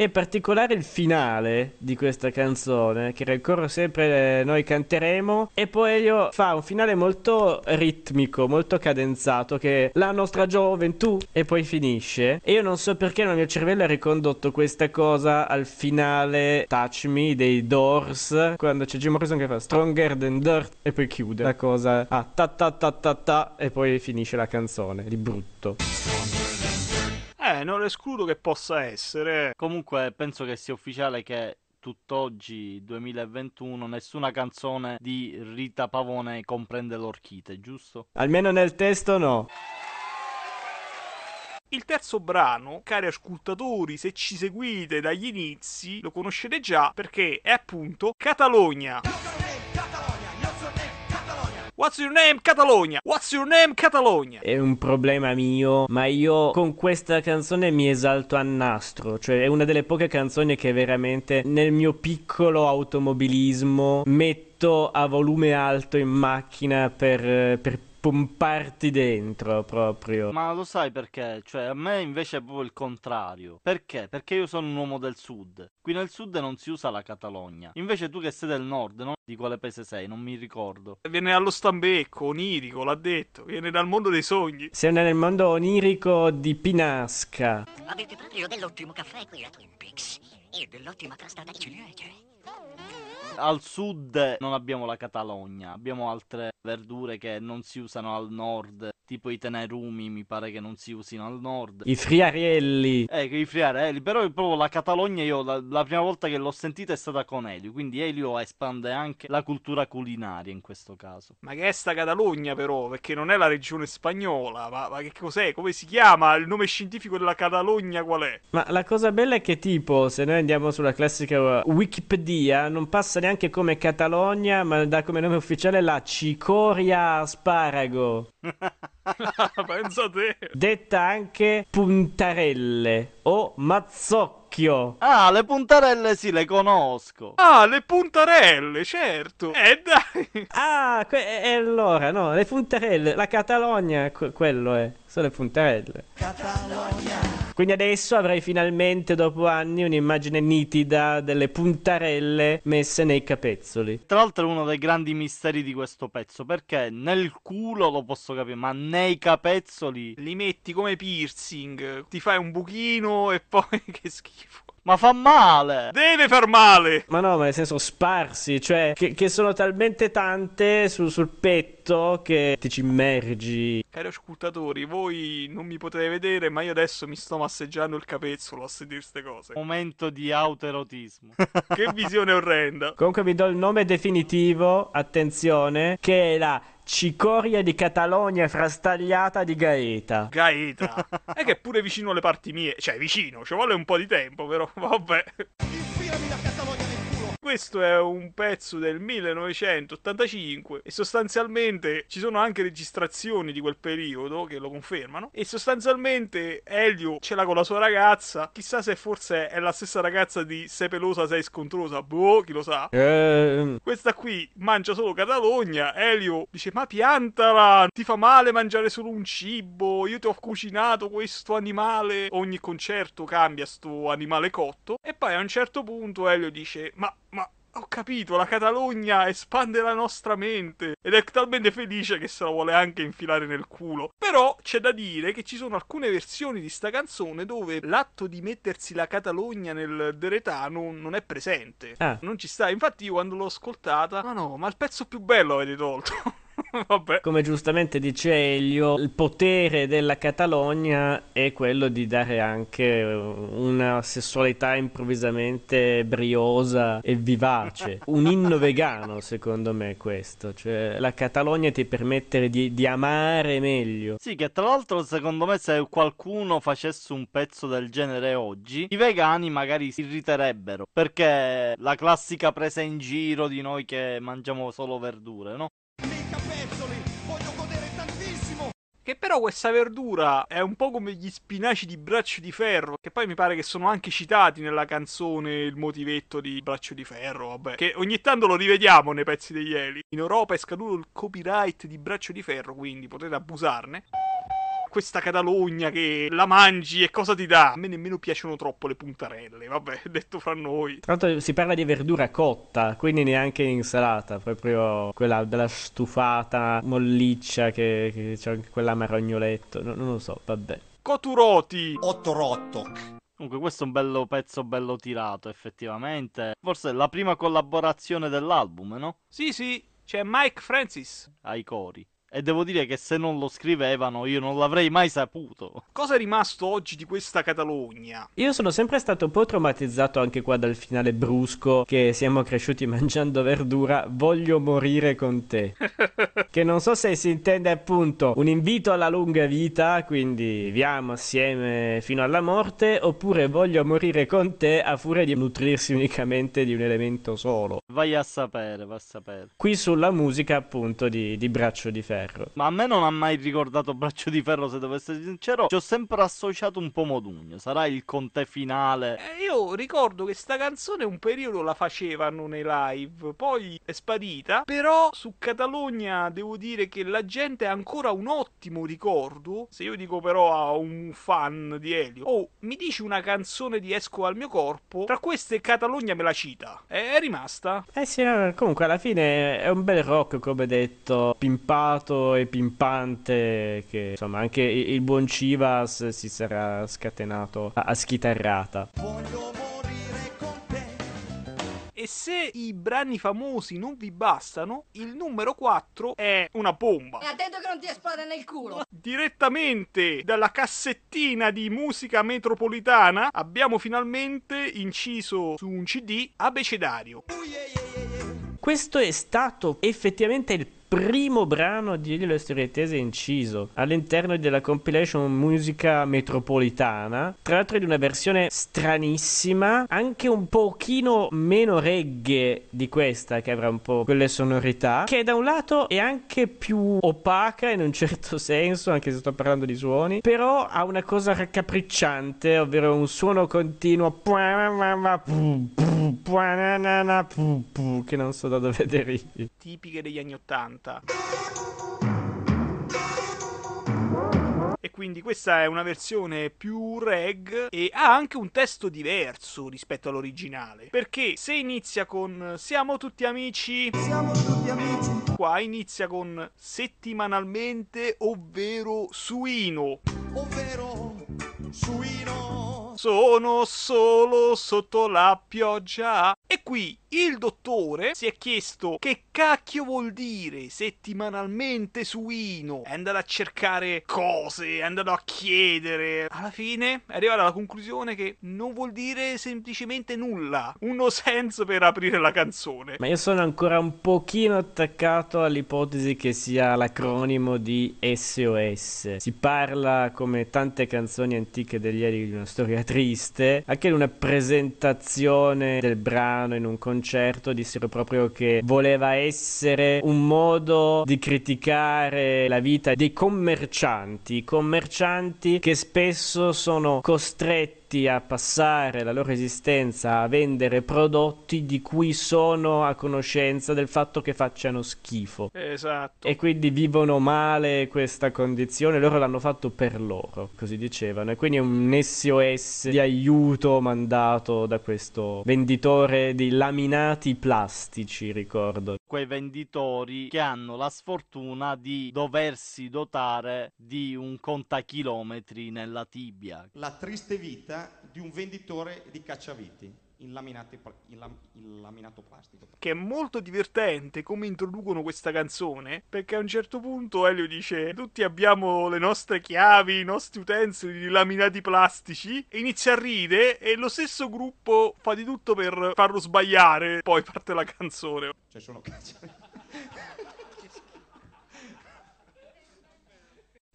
E in particolare il finale di questa canzone, che era il coro sempre Noi canteremo, e poi Elio fa un finale molto ritmico, molto cadenzato, che la nostra gioventù, e poi finisce. E io non so perché nel mio cervello ha ricondotto questa cosa al finale Touch Me dei Doors, quando c'è Jim Morrison che fa Stronger Than Dirt e poi chiude la cosa a ta ta ta ta ta e poi finisce la canzone di brutto. Non escludo che possa essere. Comunque penso che sia ufficiale che tutt'oggi, 2021, nessuna canzone di Rita Pavone comprende l'orchite, giusto? Almeno nel testo no. Il terzo brano, cari ascoltatori, se ci seguite dagli inizi, lo conoscete già perché è appunto Catalogna. What's your name, Catalogna? What's your name, Catalogna? È un problema mio, ma io con questa canzone mi esalto a nastro. Cioè è una delle poche canzoni che veramente nel mio piccolo automobilismo metto a volume alto in macchina per pomparti dentro proprio. Ma lo sai perché? Cioè a me invece è proprio il contrario. Perché? Perché io sono un uomo del sud. Qui nel sud non si usa la Catalogna. Invece tu che sei del nord, no? Di quale paese sei? Non mi ricordo. Viene dallo stambecco, onirico, l'ha detto. Viene dal mondo dei sogni. Se non è nel mondo onirico di Pinasca. Avete proprio dell'ottimo caffè qui a Twin Peaks e dell'ottima tastata di ciliegie. Al sud non abbiamo la Catalogna, abbiamo altre verdure che non si usano al nord, tipo i tenerumi mi pare che non si usino al nord. I friarielli. Ecco, i friarielli, però proprio la Catalogna io la prima volta che l'ho sentita è stata con Elio, quindi Elio espande anche la cultura culinaria in questo caso. Ma che è sta Catalogna però, perché non è la regione spagnola, ma che cos'è? Come si chiama? Il nome scientifico della Catalogna qual è? Ma la cosa bella è che tipo, se noi andiamo sulla classica Wikipedia, non passa neanche come Catalogna, ma dà come nome ufficiale la cicoria asparago. Pensa te. Detta anche puntarelle o mazzocchio. Ah, le puntarelle sì, le conosco. Ah, le puntarelle, certo. Dai. Ah, allora, no, le puntarelle, la Catalogna, quello è, sono le puntarelle. Catalogna. Quindi adesso avrai finalmente, dopo anni, un'immagine nitida delle puntarelle messe nei capezzoli. Tra l'altro è uno dei grandi misteri di questo pezzo, perché nel culo lo posso capire, ma nei capezzoli... Li metti come piercing, ti fai un buchino e poi che schifo. Ma fa male! Deve far male! Ma no, ma nel senso sparsi, cioè che sono talmente tante sul petto che ti ci immergi. Cari ascoltatori, voi non mi potete vedere, ma io adesso mi sto masseggiando il capezzolo a sentire ste cose. Momento di autoerotismo. Che visione orrenda! Comunque vi do il nome definitivo, attenzione, che è la... Cicoria di Catalogna frastagliata di Gaeta. Gaeta? È che è pure vicino alle parti mie. Cioè, vicino, ci vuole un po' di tempo, però vabbè. Infilami la Catalogna nel culo. Questo è un pezzo del 1985 e sostanzialmente ci sono anche registrazioni di quel periodo che lo confermano. E sostanzialmente Elio ce l'ha con la sua ragazza. Chissà se forse è la stessa ragazza di Sei pelosa, sei scontrosa. Boh, chi lo sa. Questa qui mangia solo Catalogna. Elio dice: ma piantala, ti fa male mangiare solo un cibo, io ti ho cucinato questo animale. Ogni concerto cambia sto animale cotto. E poi a un certo punto Elio dice: ma ho capito, la Catalogna espande la nostra mente. Ed è talmente felice che se la vuole anche infilare nel culo. Però c'è da dire che ci sono alcune versioni di sta canzone dove l'atto di mettersi la Catalogna nel deretano non è presente. Non ci sta. Infatti io quando l'ho ascoltata, ma no, ma il pezzo più bello avete tolto. Vabbè. Come giustamente dice Elio, il potere della Catalogna è quello di dare anche una sessualità improvvisamente briosa e vivace. Un inno vegano, secondo me, questo. Cioè, la Catalogna ti permette di amare meglio. Sì, che tra l'altro, secondo me, se qualcuno facesse un pezzo del genere oggi, i vegani magari si irriterebbero. Perché la classica presa in giro di noi che mangiamo solo verdure, no? Che però questa verdura è un po' come gli spinaci di Braccio di Ferro, che poi mi pare che sono anche citati nella canzone il motivetto di Braccio di Ferro, vabbè, che ogni tanto lo rivediamo nei pezzi degli Eli. In Europa è scaduto il copyright di Braccio di Ferro, quindi potete abusarne. Questa Catalogna che la mangi e cosa ti dà? A me nemmeno piacciono troppo le puntarelle, vabbè, detto fra noi. Tra l'altro si parla di verdura cotta, quindi neanche in insalata, proprio quella della stufata molliccia che c'è anche quella marognoletto, non lo so, vabbè. Coturoti! Otorotto! Comunque questo è un bello pezzo, bello tirato effettivamente. Forse è la prima collaborazione dell'album, no? Sì, c'è Mike Francis ai cori. E devo dire che se non lo scrivevano io non l'avrei mai saputo. Cosa è rimasto oggi di questa Catalogna? Io sono sempre stato un po' traumatizzato anche qua dal finale brusco, che siamo cresciuti mangiando verdura, voglio morire con te. Che non so se si intende appunto un invito alla lunga vita, quindi viviamo assieme fino alla morte, oppure voglio morire con te a furia di nutrirsi unicamente di un elemento solo. Vai a sapere. Qui sulla musica appunto di Braccio di Ferro. Ma a me non ha mai ricordato Braccio di Ferro, se devo essere sincero. Ci ho sempre associato un po' Modugno. Sarà il contè finale. Io ricordo che sta canzone un periodo la facevano nei live, poi è sparita. Però su Catalogna devo dire che la gente ha ancora un ottimo ricordo. Se io dico però a un fan di Elio: oh, mi dici una canzone di Esco al mio corpo, tra queste Catalogna me la cita. È rimasta. Sì, comunque alla fine è un bel rock, come detto, pimpato e pimpante, che insomma anche il buon Civas si sarà scatenato a schitarrata. Voglio morire con te. E se i brani famosi non vi bastano, il numero 4 è una bomba. E attento che non ti esplode nel culo. Direttamente dalla cassettina di Musica Metropolitana abbiamo finalmente inciso su un CD Abecedario. Questo è stato effettivamente il primo brano di Elio Storiatese inciso all'interno della compilation Musica Metropolitana, tra l'altro in una versione stranissima, anche un pochino meno reggae di questa, che avrà un po' quelle sonorità, che da un lato è anche più opaca in un certo senso, anche se sto parlando di suoni, però ha una cosa raccapricciante, ovvero un suono continuo che non so da dove derivi, tipiche degli anni '80. E quindi questa è una versione più reg e ha anche un testo diverso rispetto all'originale, perché se inizia con siamo tutti amici, qua inizia con settimanalmente, ovvero suino sono solo sotto la pioggia. E qui il dottore si è chiesto che cacchio vuol dire settimanalmente suino. È andato a cercare cose, è andato a chiedere. Alla fine è arrivato alla conclusione che non vuol dire semplicemente nulla. Un no sense per aprire la canzone. Ma io sono ancora un pochino attaccato all'ipotesi che sia l'acronimo di SOS. Si parla, come tante canzoni antiche degli Elio, di una storia triste. Anche in una presentazione del brano in un concerto dissero proprio che voleva essere un modo di criticare la vita dei commercianti che spesso sono costretti a passare la loro esistenza a vendere prodotti di cui sono a conoscenza del fatto che facciano schifo. Esatto. E quindi vivono male questa condizione, loro l'hanno fatto per loro, così dicevano. E quindi è un SOS di aiuto mandato da questo venditore di laminati plastici, ricordo. Quei venditori che hanno la sfortuna di doversi dotare di un contachilometri nella tibia. La triste vita di un venditore di cacciaviti in laminato plastico, che è molto divertente come introducono questa canzone, perché a un certo punto Elio dice: tutti abbiamo le nostre chiavi, i nostri utensili di laminati plastici, e inizia a ridere, e lo stesso gruppo fa di tutto per farlo sbagliare. Poi parte la canzone, cioè sono cacciaviti.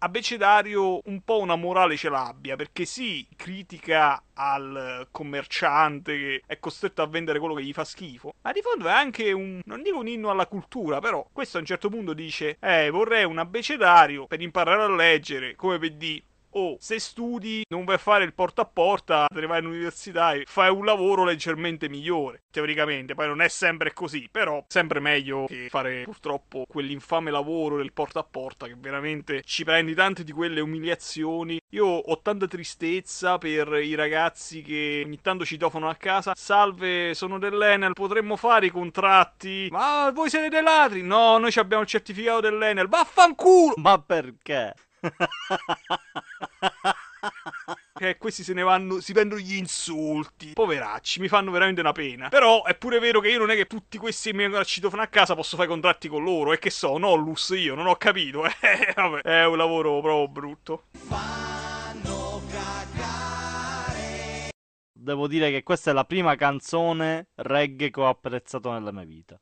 Abecedario un po' una morale ce l'abbia, perché sì, critica al commerciante che è costretto a vendere quello che gli fa schifo, ma di fondo è anche un, non dico un inno alla cultura, però questo a un certo punto dice: vorrei un abecedario per imparare a leggere, come per dire: oh, se studi non vai a fare il porta a porta, te ne vai all'università e fai un lavoro leggermente migliore. Teoricamente, poi non è sempre così, però sempre meglio che fare purtroppo quell'infame lavoro del porta a porta, che veramente ci prendi tante di quelle umiliazioni. Io ho tanta tristezza per i ragazzi che ogni tanto citofono a casa: salve, sono dell'Enel, potremmo fare i contratti. Ma voi siete dei ladri? No, noi abbiamo il certificato dell'Enel. Vaffanculo! Ma perché? Questi se ne vanno, si prendono gli insulti, poveracci, mi fanno veramente una pena. Però è pure vero che io non è che tutti questi che mi vengono a citofono a casa posso fare contratti con loro, e che so, Nollus, io non ho capito. Vabbè, è un lavoro proprio brutto. Devo dire che questa è la prima canzone reggae che ho apprezzato nella mia vita.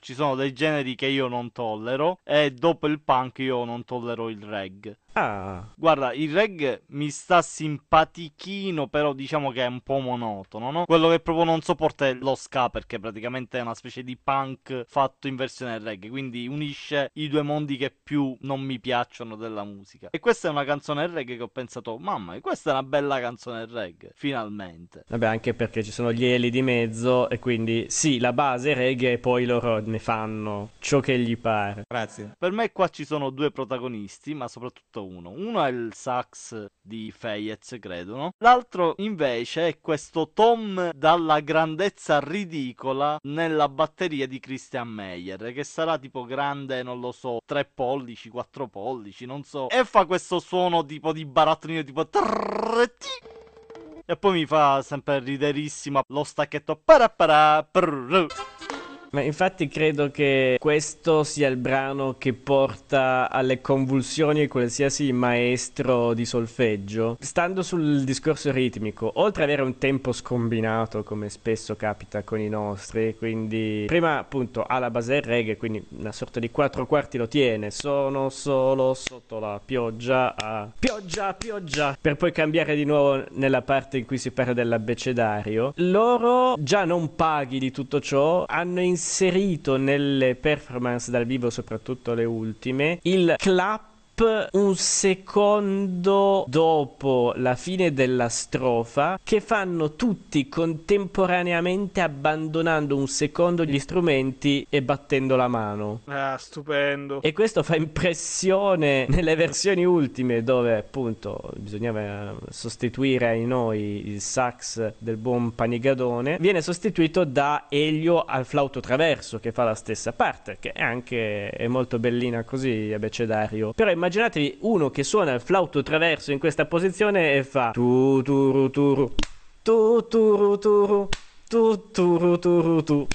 Ci sono dei generi che io non tollero, e dopo il punk io non tollero il reggae. Guarda, il reggae mi sta simpatichino, però diciamo che è un po' monotono, no? Quello che proprio non sopporta è lo ska, perché praticamente è una specie di punk fatto in versione reggae, quindi unisce i due mondi che più non mi piacciono della musica. E questa è una canzone reggae che ho pensato: mamma, questa è una bella canzone reggae, finalmente. Vabbè, anche perché ci sono gli Eli di mezzo, e quindi sì, la base è reggae, e poi loro ne fanno ciò che gli pare. Grazie. Per me qua ci sono due protagonisti, ma soprattutto uno è il sax di Fejetz, credo, no? L'altro invece è questo Tom dalla grandezza ridicola nella batteria di Christian Meyer, che sarà tipo grande, non lo so, 3 pollici, 4 pollici, non so, e fa questo suono tipo di barattolino, tipo e poi mi fa sempre riderissima lo stacchetto parapara prrr. Ma infatti credo che questo sia il brano che porta alle convulsioni qualsiasi maestro di solfeggio. Stando sul discorso ritmico, oltre ad avere un tempo scombinato, come spesso capita con i nostri, quindi prima appunto ha la base del reggae, quindi una sorta di 4 quarti lo tiene: sono solo sotto la pioggia, pioggia, pioggia, per poi cambiare di nuovo nella parte in cui si parla dell'abbecedario. Loro, già non paghi di tutto ciò, hanno inserito nelle performance dal vivo, soprattutto le ultime, il clap un secondo dopo la fine della strofa, che fanno tutti contemporaneamente, abbandonando un secondo gli strumenti e battendo la mano. Stupendo. E questo fa impressione nelle versioni ultime, dove appunto bisognava sostituire ai noi il sax del buon Panigadone, viene sostituito da Elio al flauto traverso, che fa la stessa parte, che è molto bellina così, abecedario. Però immagino immaginatevi uno che suona il flauto traverso in questa posizione e fa tu tu tu tu tu tu tu tu tu tu.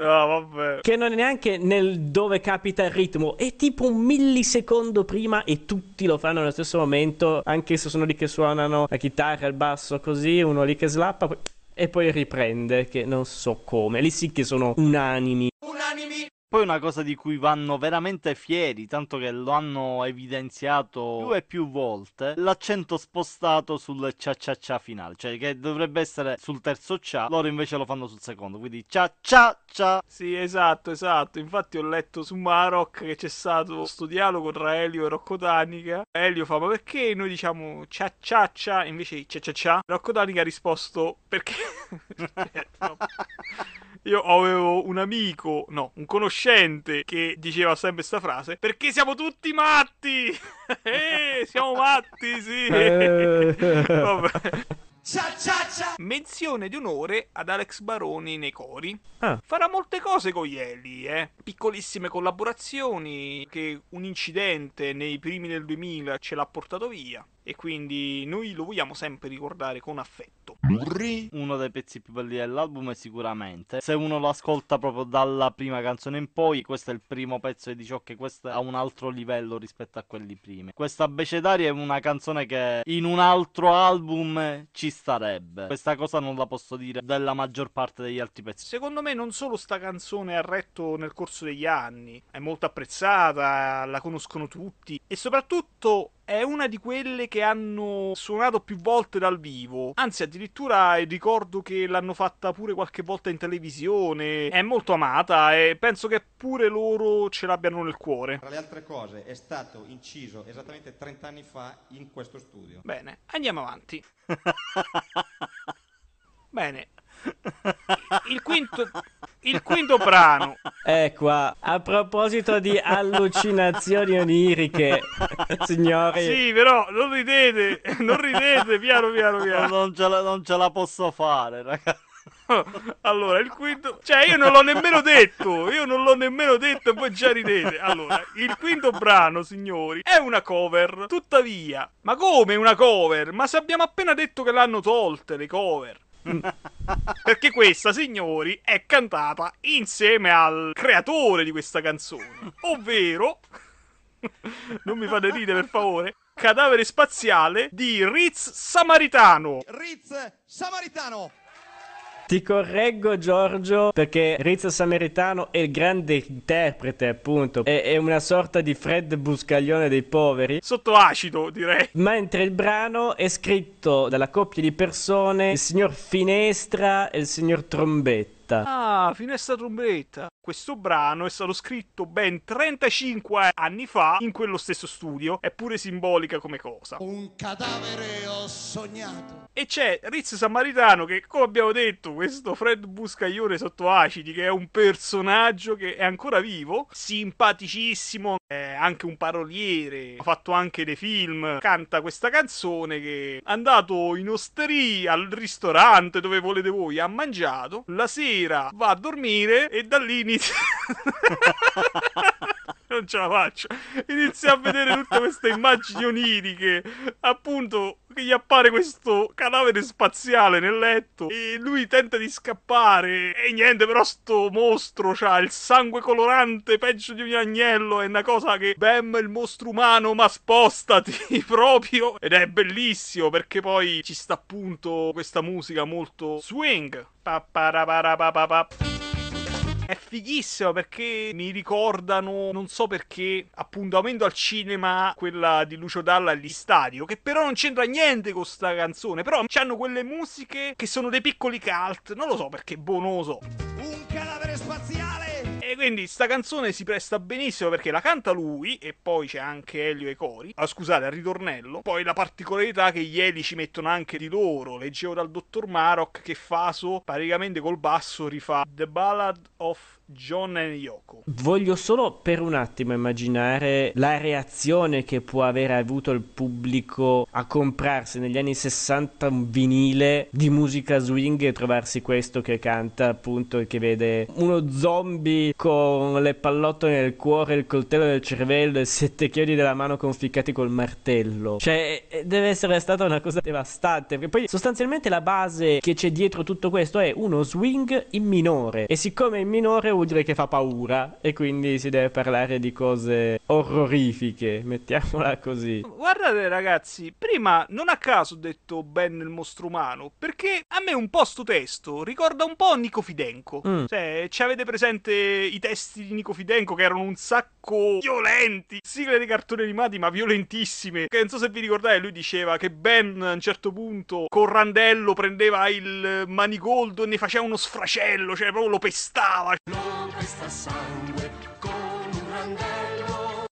No, vabbè. Che non è neanche nel dove capita il ritmo, è tipo un millisecondo prima e tutti lo fanno nello stesso momento, anche se sono lì che suonano la chitarra, il basso, così, uno lì che slappa e poi riprende, che non so come. Lì sì che sono unanimi. Unanimi. Poi una cosa di cui vanno veramente fieri, tanto che lo hanno evidenziato più e più volte, l'accento spostato sul cia cia cia finale, cioè che dovrebbe essere sul terzo cia, loro invece lo fanno sul secondo, quindi cia cia cia. Sì, esatto, esatto, infatti ho letto su Marok che c'è stato sto dialogo tra Elio e Rocco Tanica. Elio fa, ma perché noi diciamo cia cia cia, invece cia cia cia? Rocco Tanica ha risposto, perché... no. Io avevo un amico, no, un conoscente che diceva sempre sta frase, perché siamo tutti matti! Siamo matti, sì! Vabbè. Cia, cia, cia. Menzione di onore ad Alex Baroni nei cori. Ah. Farà molte cose con Ieli, piccolissime collaborazioni, che un incidente nei primi del 2000 ce l'ha portato via. E quindi noi lo vogliamo sempre ricordare con affetto. Uno dei pezzi più belli dell'album è sicuramente, se uno lo ascolta proprio dalla prima canzone in poi, questo è il primo pezzo e diciamo che questo ha un altro livello rispetto a quelli primi. Questa Abecedaria è una canzone che in un altro album ci starebbe. Questa cosa non la posso dire della maggior parte degli altri pezzi. Secondo me non solo sta canzone ha retto nel corso degli anni, è molto apprezzata, la conoscono tutti e soprattutto... è una di quelle che hanno suonato più volte dal vivo, anzi addirittura ricordo che l'hanno fatta pure qualche volta in televisione, è molto amata e penso che pure loro ce l'abbiano nel cuore. Tra le altre cose è stato inciso esattamente 30 anni fa in questo studio. Bene, andiamo avanti. Bene. Il quinto brano è qua. A proposito di allucinazioni oniriche, signori. Sì, però non ridete, piano. Non ce la posso fare, ragazzi. Allora, il quinto... cioè, io non l'ho nemmeno detto e voi già ridete. Allora, il quinto brano, signori, è una cover, tuttavia. Ma come una cover? Ma se abbiamo appena detto che l'hanno tolte le cover. Perché questa, signori, è cantata insieme al creatore di questa canzone, ovvero non mi fate ridere per favore, Cadavere Spaziale di Riz Samaritano. Ti correggo, Giorgio, perché Riz Samaritano è il grande interprete, appunto. È una sorta di Fred Buscaglione dei poveri. Sotto acido, direi. Mentre il brano è scritto dalla coppia di persone, il signor Finestra e il signor Trombetta. Ah, Finestra Trombetta. Questo brano è stato scritto ben 35 anni fa in quello stesso studio. È pure simbolica come cosa. Un cadavere ho sognato. E c'è Riz Samaritano che, come abbiamo detto, questo Fred Buscaglione sotto acidi, che è un personaggio che è ancora vivo, simpaticissimo, è anche un paroliere, ha fatto anche dei film, canta questa canzone che è andato in osteria, al ristorante, dove volete voi, ha mangiato, la sera va a dormire e da lì inizia... non ce la faccio, inizia a vedere tutte queste immagini oniriche, appunto... gli appare questo cadavere spaziale nel letto e lui tenta di scappare e niente, però sto mostro c'ha il sangue colorante peggio di un agnello, è una cosa che bam, il mostro umano, ma spostati proprio, ed è bellissimo perché poi ci sta appunto questa musica molto swing, è fighissima perché mi ricordano, non so perché, Appuntamento al Cinema, quella di Lucio Dalla agli Stadio, che però non c'entra niente con sta canzone, però c'hanno quelle musiche che sono dei piccoli cult, non lo so perché, boh, non lo so. Un cadavere spaziale! E quindi sta canzone si presta benissimo perché la canta lui e poi c'è anche Elio ai cori, scusate, al ritornello, poi la particolarità che gli Eli ci mettono anche di loro, leggevo dal dottor Marok che Faso praticamente col basso rifà The Ballad of John e Yoko. Voglio solo per un attimo immaginare la reazione che può avere avuto il pubblico a comprarsi negli anni 60 un vinile di musica swing e trovarsi questo che canta, appunto, e che vede uno zombie con le pallottole nel cuore, il coltello del cervello e 7 chiodi della mano conficcati col martello. Cioè, deve essere stata una cosa devastante, perché poi sostanzialmente la base che c'è dietro tutto questo è uno swing in minore, e siccome in minore vuol dire che fa paura e quindi si deve parlare di cose orrorifiche, mettiamola così. Guardate ragazzi, prima non a caso ho detto Ben il mostro umano, perché a me un po' sto testo ricorda un po' Nico Fidenco. Cioè, ci avete presente i testi di Nico Fidenco che erano un sacco violenti, sigle dei cartoni animati ma violentissime, che non so se vi ricordate, lui diceva che Ben a un certo punto col randello prendeva il manigoldo e ne faceva uno sfracello, cioè proprio lo pestava. Non resta sangue con un randello.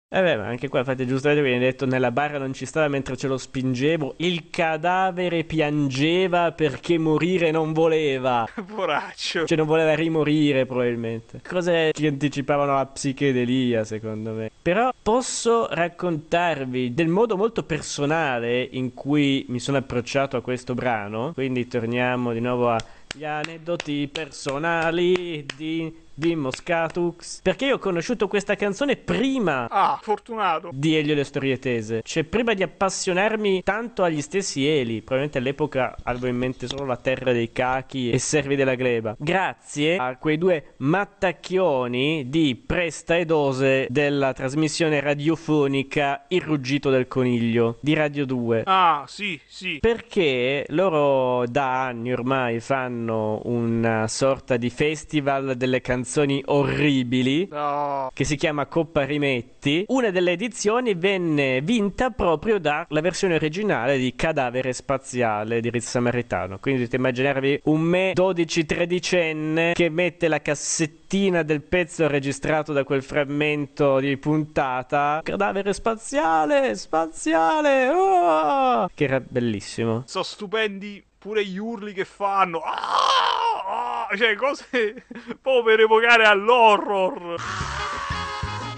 Vabbè, ma anche qua, infatti, giustamente viene detto: nella barra non ci stava mentre ce lo spingevo. Il cadavere piangeva perché morire non voleva. Poraccio. Cioè, non voleva rimorire, probabilmente. Cose che anticipavano la psichedelia, secondo me. Però posso raccontarvi del modo molto personale in cui mi sono approcciato a questo brano. Quindi torniamo di nuovo a gli aneddoti personali di Vin Moscatux, perché io ho conosciuto questa canzone prima fortunato di Elio e le storie tese, cioè prima di appassionarmi tanto agli stessi Eli. Probabilmente all'epoca avevo in mente solo La terra dei cachi e Servi della gleba, grazie a quei due mattacchioni di Presta e Dose della trasmissione radiofonica Il ruggito del coniglio di Radio 2. Sì, perché loro da anni ormai fanno una sorta di festival delle canzoni orribili che si chiama Coppa Rimetti. Una delle edizioni venne vinta proprio dalla versione originale di Cadavere spaziale di Riz Samaritano, quindi dovete immaginarvi un me 12-13enne che mette la cassettina del pezzo registrato da quel frammento di puntata, Cadavere spaziale, oh! Che era bellissimo. Sono stupendi pure gli urli che fanno, cioè cose proprio per evocare all'horror.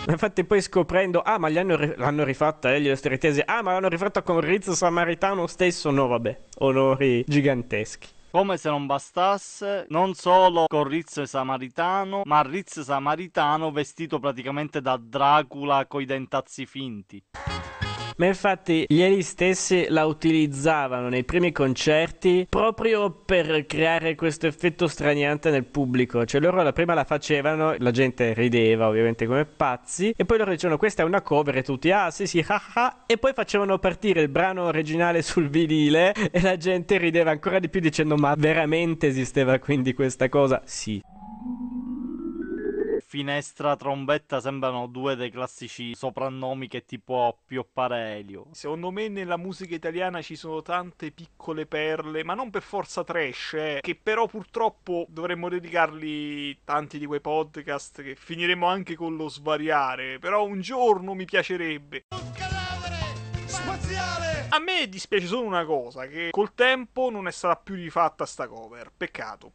Infatti poi scoprendo ma gli hanno l'hanno rifatta Elio e le storie tese, ma l'hanno rifatta con Riz Samaritano stesso, no vabbè, onori giganteschi. Come se non bastasse, non solo con Riz Samaritano, ma Riz Samaritano vestito praticamente da Dracula coi dentazzi finti. Ma infatti gli Eli stessi la utilizzavano nei primi concerti proprio per creare questo effetto straniante nel pubblico. Cioè loro la prima la facevano, la gente rideva ovviamente come pazzi, e poi loro dicevano questa è una cover e tutti sì haha, e poi facevano partire il brano originale sul vinile e la gente rideva ancora di più dicendo ma veramente esisteva quindi questa cosa? Sì. Finestra Trombetta sembrano due dei classici soprannomi che ti può appioppare Elio. Secondo me nella musica italiana ci sono tante piccole perle, ma non per forza trash, che però purtroppo dovremmo dedicarli tanti di quei podcast che finiremo anche con lo svariare, però un giorno mi piacerebbe. A me dispiace solo una cosa, che col tempo non è stata più rifatta sta cover. Peccato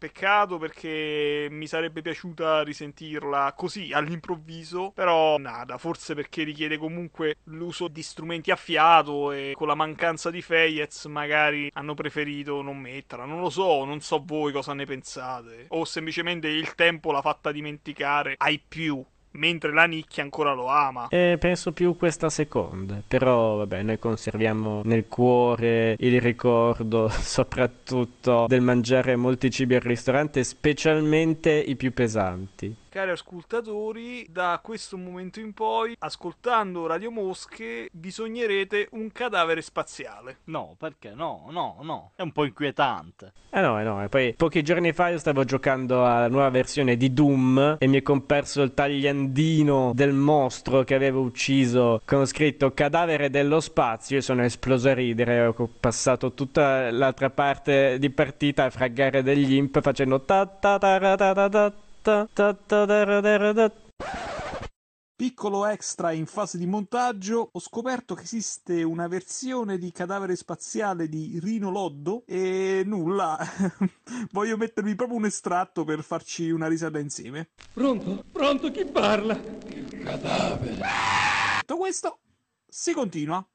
perché mi sarebbe piaciuta risentirla così all'improvviso, però nada, forse perché richiede comunque l'uso di strumenti a fiato e con la mancanza di Fejetz magari hanno preferito non metterla, non lo so, non so voi cosa ne pensate, o semplicemente il tempo l'ha fatta dimenticare ai più, mentre la nicchia ancora lo ama. Penso più questa seconda, però vabbè, noi conserviamo nel cuore il ricordo soprattutto del mangiare molti cibi al ristorante, specialmente i più pesanti. Cari ascoltatori, da questo momento in poi, ascoltando Radio Mosche, bisognerete un cadavere spaziale. No, perché? No. È un po' inquietante. No. E poi pochi giorni fa io stavo giocando alla nuova versione di Doom e mi è comparso il tagliandino del mostro che avevo ucciso con scritto cadavere dello spazio. Io sono esploso a ridere, ho passato tutta l'altra parte di partita a fraggare degli imp facendo ta ta ta ta ta ta ta. Piccolo extra in fase di montaggio, ho scoperto che esiste una versione di Cadavere Spaziale di Rino Loddo e nulla, voglio mettervi proprio un estratto per farci una risata insieme. Pronto? Pronto, chi parla? Il cadavere. Tutto questo si continua.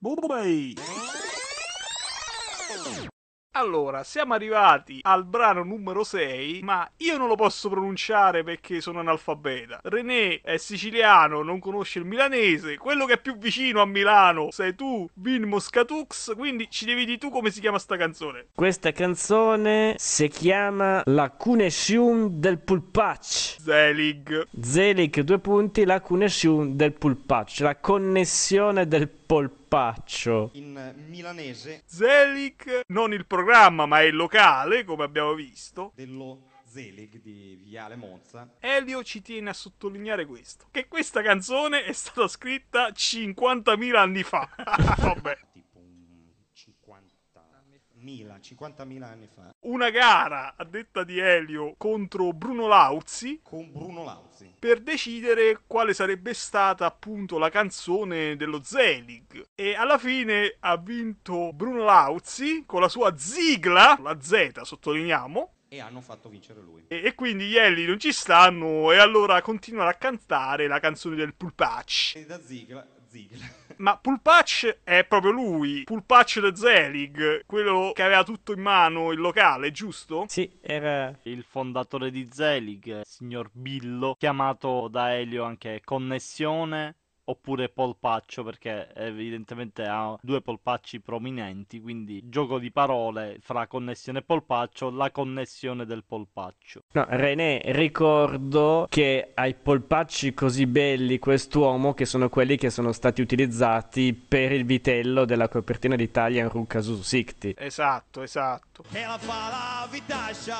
Allora, siamo arrivati al brano numero 6, ma io non lo posso pronunciare perché sono analfabeta. René è siciliano, non conosce il milanese. Quello che è più vicino a Milano sei tu, Vin Moscatux, quindi ci devi dire tu come si chiama sta canzone. Questa canzone si chiama La Cunessione del Pulpac. Zelig, 2 punti, La Cunessione del Pulpac, la connessione del polpaccio. In milanese Zelig, non il programma ma il locale, come abbiamo visto, dello Zelig di Viale Monza. Elio ci tiene a sottolineare questo, che questa canzone è stata scritta 50.000 anni fa. Vabbè, tipo 50.000 anni fa. Una gara, a detta di Elio, contro Bruno Lauzi. Con Bruno Lauzi. Per decidere quale sarebbe stata appunto la canzone dello Zelig. E alla fine ha vinto Bruno Lauzi con la sua sigla, la Z sottolineiamo. E hanno fatto vincere lui. E quindi gli Elli non ci stanno e allora continuano a cantare la canzone del Pulpac. E da sigla. Ma Pulpac è proprio lui, Pulpac de Zelig, quello che aveva tutto in mano il locale, giusto? Sì, era il fondatore di Zelig, signor Billo, chiamato da Elio anche Connessione oppure Polpaccio, perché evidentemente ha 2 polpacci prominenti, quindi gioco di parole fra connessione e polpaccio, la connessione del polpaccio. No, René, ricordo che ai polpacci così belli quest'uomo, che sono quelli che sono stati utilizzati per il vitello della copertina d'Italia in Rucca Susikti. Esatto. E la fa la vitascia.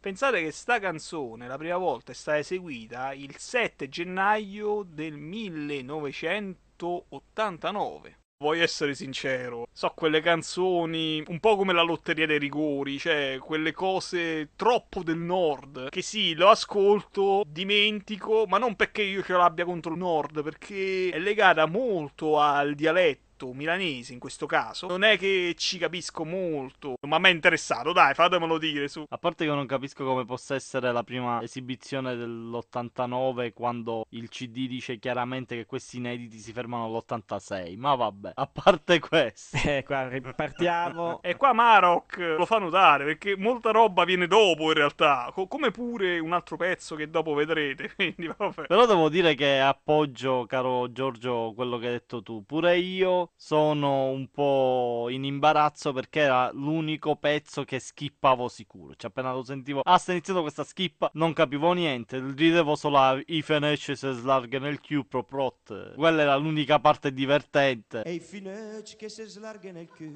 Pensate che sta canzone la prima volta è stata eseguita il 7 gennaio del 1989. Voglio essere sincero, so quelle canzoni un po' come la lotteria dei rigori, cioè quelle cose troppo del nord, che sì, lo ascolto, dimentico, ma non perché io ce l'abbia contro il nord, perché è legata molto al dialetto milanese in questo caso. Non è che ci capisco molto, ma mi è interessato, dai, fatemelo dire, su. A parte che non capisco come possa essere la prima esibizione dell'89 quando il CD dice chiaramente che questi inediti si fermano all'86, ma vabbè, a parte questo. Qua ripartiamo. E qua Marok lo fa notare, perché molta roba viene dopo in realtà, come pure un altro pezzo che dopo vedrete, quindi vabbè. Però devo dire che appoggio, caro Giorgio, quello che hai detto tu. Pure io sono un po' in imbarazzo perché era l'unico pezzo che skippavo sicuro. Cioè appena lo sentivo, sta iniziando questa skippa, non capivo niente. Ridevo solo i Fejetz se slarga nel Q pro prot. Quella era l'unica parte divertente. E i Fejetz che se slarga nel Q.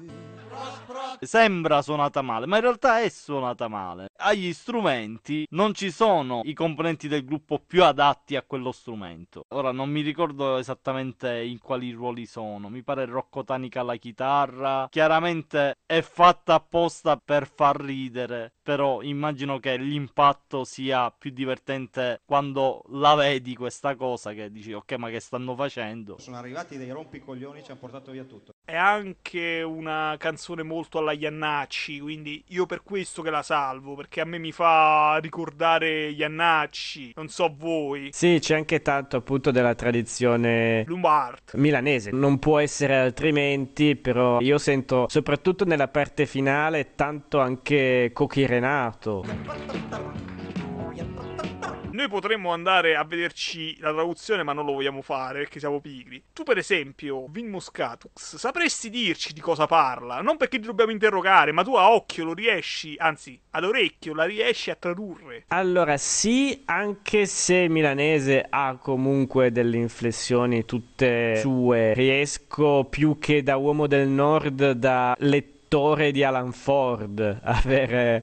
Sembra suonata male, ma in realtà è suonata male. Agli strumenti non ci sono i componenti del gruppo più adatti a quello strumento. Ora non mi ricordo esattamente in quali ruoli sono. Mi pare Rocco Tanica alla chitarra. Chiaramente è fatta apposta per far ridere, però immagino che l'impatto sia più divertente quando la vedi questa cosa, che dici ok, ma che stanno facendo? Sono arrivati dei rompicoglioni, ci hanno portato via tutto. È anche una canzone molto alla Iannacci, quindi io per questo che la salvo, perché a me mi fa ricordare Iannacci, non so voi. Sì, c'è anche tanto appunto della tradizione lombarda milanese, non può essere altrimenti, però io sento soprattutto nella parte finale tanto anche Cocchi Renato. Noi potremmo andare a vederci la traduzione, ma non lo vogliamo fare perché siamo pigri. Tu per esempio, Vin Moscatux, sapresti dirci di cosa parla? Non perché ti dobbiamo interrogare, ma tu a occhio lo riesci, anzi ad orecchio la riesci a tradurre. Allora sì, anche se milanese ha comunque delle inflessioni tutte sue, riesco più che da uomo del nord, da di Alan Ford, avere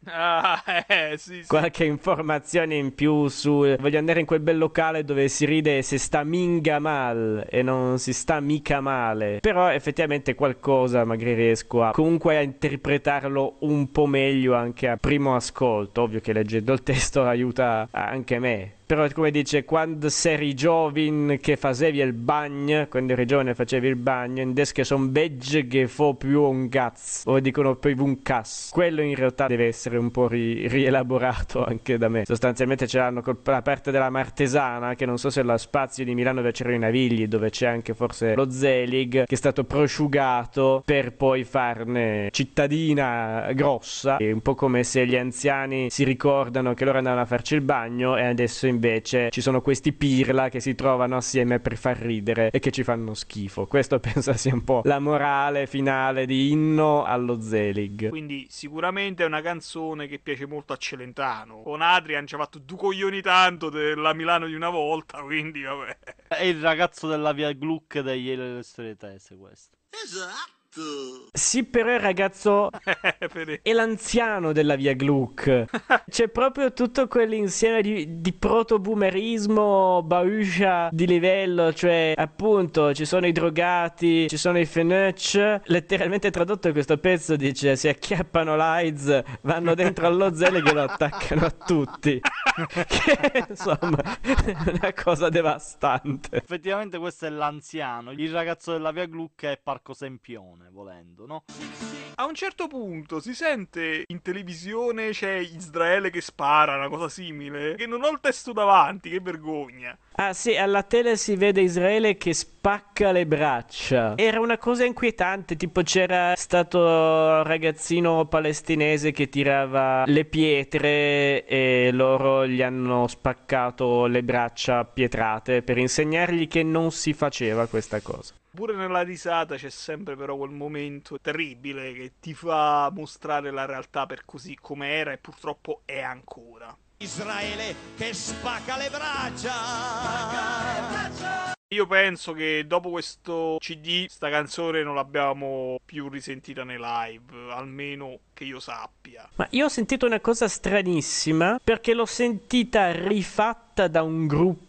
sì. Qualche informazione in più su voglio andare in quel bel locale dove si ride e si sta minga mal e non si sta mica male, però effettivamente qualcosa magari riesco a comunque a interpretarlo un po' meglio anche a primo ascolto. Ovvio che leggendo il testo aiuta anche me. però come dice, quando eri giovane che facevi il bagno, quando eri giovane facevi il bagno, in desche son vegge che fo più un cazzo, o dicono più un cazzo. Quello in realtà deve essere un po' rielaborato anche da me. Sostanzialmente ce l'hanno con la parte della Martesana, che non so se è lo spazio di Milano dove c'erano i Navigli, dove c'è anche forse lo Zelig, che è stato prosciugato per poi farne cittadina grossa. È un po' come se gli anziani si ricordano che loro andavano a farci il bagno e adesso invece ci sono questi pirla che si trovano assieme per far ridere e che ci fanno schifo. Questo penso sia un po' la morale finale di Inno allo Zelig. Quindi sicuramente è una canzone che piace molto a Celentano. Con Adrian ci ha fatto due coglioni tanto della Milano di una volta, quindi vabbè. È il ragazzo della via Gluck degli Elio delle Storie Tese, questo. Esatto. Sì, però il ragazzo è l'anziano della via Gluck. C'è proprio tutto quell'insieme di proto-boomerismo bauscia di livello. Cioè, appunto, ci sono i drogati, ci sono i fenech. Letteralmente tradotto questo pezzo dice: si acchiappano l'AIDS, vanno dentro allo Zelig e lo attaccano a tutti. Che insomma è una cosa devastante. Effettivamente questo è l'anziano. Il ragazzo della via Gluck è Parco Sempione, volendo, no? A un certo punto si sente in televisione, c'è Israele che spara, una cosa simile, che non ho il testo davanti, che vergogna. Ah sì, alla tele si vede Israele che spacca le braccia. Era una cosa inquietante, tipo c'era stato un ragazzino palestinese che tirava le pietre e loro gli hanno spaccato le braccia pietrate per insegnargli che non si faceva questa cosa. Pure nella risata c'è sempre però quel momento terribile che ti fa mostrare la realtà per così come era e purtroppo è ancora. Israele che spacca le braccia! Spacca le braccia! Io penso che dopo questo CD sta canzone non l'abbiamo più risentita nei live, almeno che io sappia. Ma io ho sentito una cosa stranissima, perché l'ho sentita rifatta da un gruppo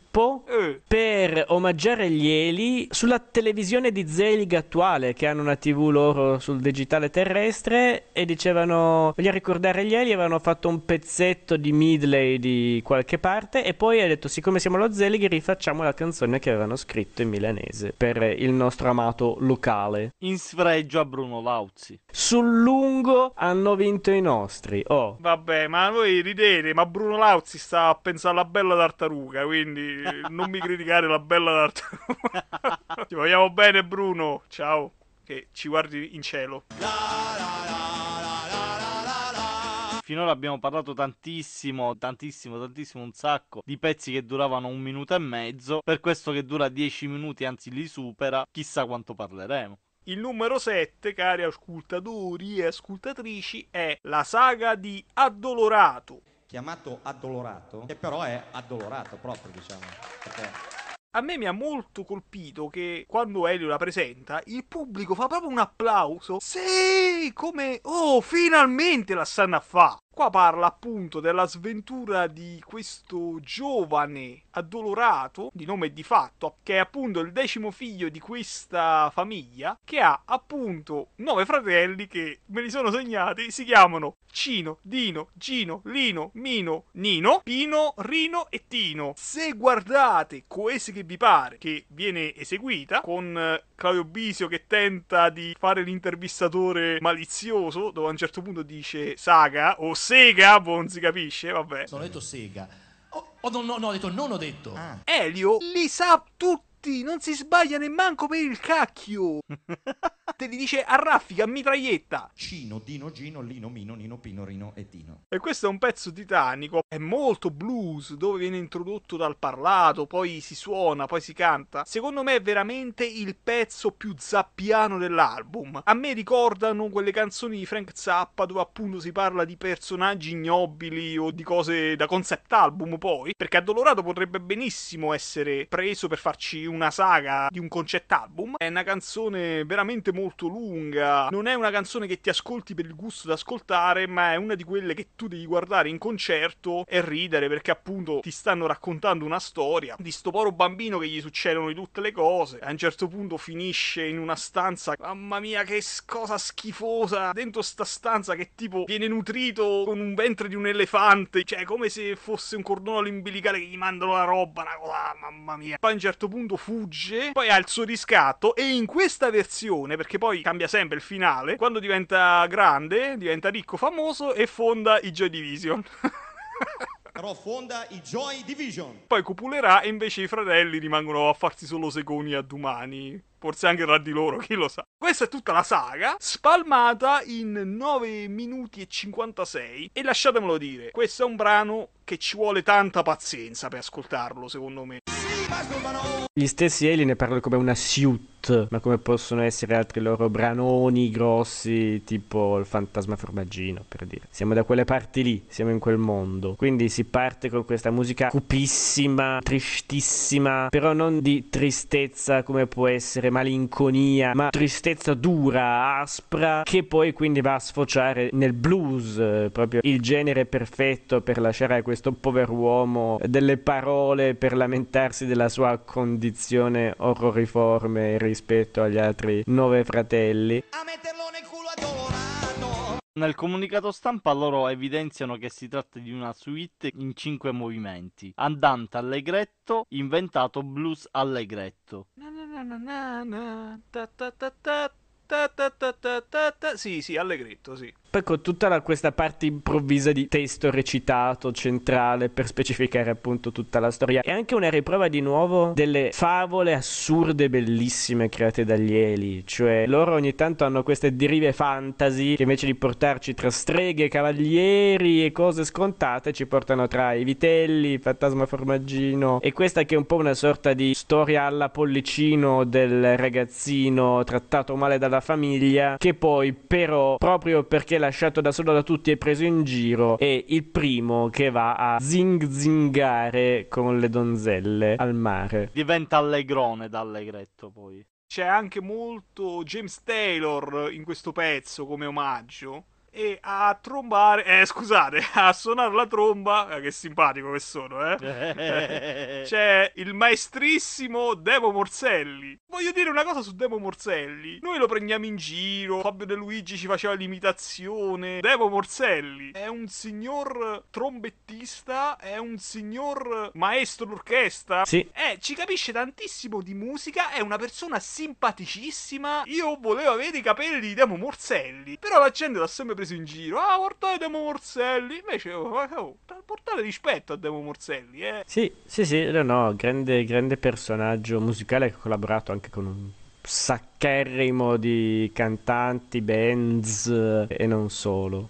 per omaggiare gli Eli sulla televisione di Zelig attuale, che hanno una TV loro sul digitale terrestre, e dicevano voglio ricordare gli Eli, avevano fatto un pezzetto di medley di qualche parte e poi ha detto siccome siamo lo Zelig rifacciamo la canzone che avevano scritto in milanese per il nostro amato locale, in sfregio a Bruno Lauzi. Sul lungo hanno vinto i nostri. Oh vabbè, ma voi ridete, ma Bruno Lauzi sta a pensare alla bella tartaruga, quindi non mi criticare la bella d'arte. Ti vogliamo bene Bruno, ciao, che ci guardi in cielo. Finora abbiamo parlato tantissimo, un sacco di pezzi che duravano 1 minuto e mezzo, per questo che dura 10 minuti, anzi li supera, chissà quanto parleremo. Il numero 7, cari ascoltatori e ascoltatrici, è la saga di Addolorato. Chiamato Addolorato, che però è addolorato proprio, diciamo. Perché... A me mi ha molto colpito che quando Elio la presenta il pubblico fa proprio un applauso. Sì, come oh, finalmente la stanno a fa'. Qua parla appunto della sventura di questo giovane addolorato di nome Di Fatto, che è appunto il 10° figlio di questa famiglia, che ha appunto 9 fratelli che me li sono segnati, si chiamano Cino, Dino, Gino, Lino, Mino, Nino, Pino, Rino e Tino. Se guardate Coese che vi pare, che viene eseguita con Claudio Bisio che tenta di fare l'intervistatore malizioso, dove a un certo punto dice saga o sega, boh, non si capisce, vabbè. Sono detto sega. Oh, no, ho detto non ho detto. Ah. Elio li sa tutti. Non si sbaglia nemmanco per il cacchio. Te li dice a raffica, a mitraglietta. Cino, Dino, Gino, Lino, Mino, Nino, Pino, Rino e Tino. E questo è un pezzo titanico. È molto blues, dove viene introdotto dal parlato, poi si suona, poi si canta. Secondo me è veramente il pezzo più zappiano dell'album. A me ricordano quelle canzoni di Frank Zappa, dove appunto si parla di personaggi ignobili o di cose da concept album poi, perché Addolorato potrebbe benissimo essere preso per farci una saga di un concept album. È una canzone veramente molto molto lunga, non è una canzone che ti ascolti per il gusto di ascoltare, ma è una di quelle che tu devi guardare in concerto e ridere, perché appunto ti stanno raccontando una storia di sto povero bambino che gli succedono di tutte le cose. A un certo punto finisce in una stanza, mamma mia che cosa schifosa, dentro sta stanza che tipo viene nutrito con un ventre di un elefante, cioè come se fosse un cordone ombelicale che gli mandano la roba, una cosa, mamma mia. Poi a un certo punto fugge, poi ha il suo riscatto, e in questa versione, perché poi cambia sempre il finale, quando diventa grande, diventa ricco, famoso e fonda i Joy Division. Però fonda i Joy Division. Poi copulerà e invece i fratelli rimangono a farsi solo segoni a domani. Forse anche tra di loro, chi lo sa. Questa è tutta la saga, spalmata in 9 minuti e 56. E lasciatemelo dire, questo è un brano che ci vuole tanta pazienza per ascoltarlo, secondo me. Gli stessi Alien ne parlano come una suite, ma come possono essere altri loro branoni grossi, tipo il Fantasma Formaggino, per dire. Siamo da quelle parti lì, siamo in quel mondo. Quindi si parte con questa musica cupissima, tristissima, però non di tristezza come può essere malinconia, ma tristezza dura, aspra, che poi quindi va a sfociare nel blues, proprio il genere perfetto per lasciare a questo pover'uomo delle parole per lamentarsi della sua condizione orroriforme rispetto agli altri 9 fratelli. A metterlo nel culo adorato. Nel comunicato stampa loro evidenziano che si tratta di una suite in 5 movimenti. Andante allegretto, inventato blues allegretto. Sì, allegretto, sì. Poi con tutta questa parte improvvisa di testo recitato centrale per specificare appunto tutta la storia. È anche una riprova di nuovo delle favole assurde bellissime create dagli Eli. Cioè loro ogni tanto hanno queste derive fantasy che invece di portarci tra streghe, cavalieri e cose scontate ci portano tra i vitelli, Fantasma Formaggino e questa che è un po' una sorta di storia alla Pollicino del ragazzino trattato male dalla famiglia, che poi però proprio perché lasciato da solo da tutti e preso in giro è il primo che va a zingare con le donzelle al mare. Diventa allegrone da allegretto poi. C'è anche molto James Taylor in questo pezzo come omaggio. E a trombare, a suonare la tromba, che simpatico che sono, c'è il maestrissimo Devo Morselli. Voglio dire una cosa su Devo Morselli. Noi lo prendiamo in giro, Fabio De Luigi ci faceva l'imitazione. Devo Morselli è un signor trombettista, è un signor maestro d'orchestra. Sì. Ci capisce tantissimo di musica, è una persona simpaticissima. Io volevo avere i capelli di Devo Morselli, però la gente l'ha sempre preso in giro, portare Devo Morselli, invece portare rispetto a Devo Morselli, Sì, no, grande personaggio musicale che ha collaborato anche con un saccherrimo di cantanti, bands e non solo.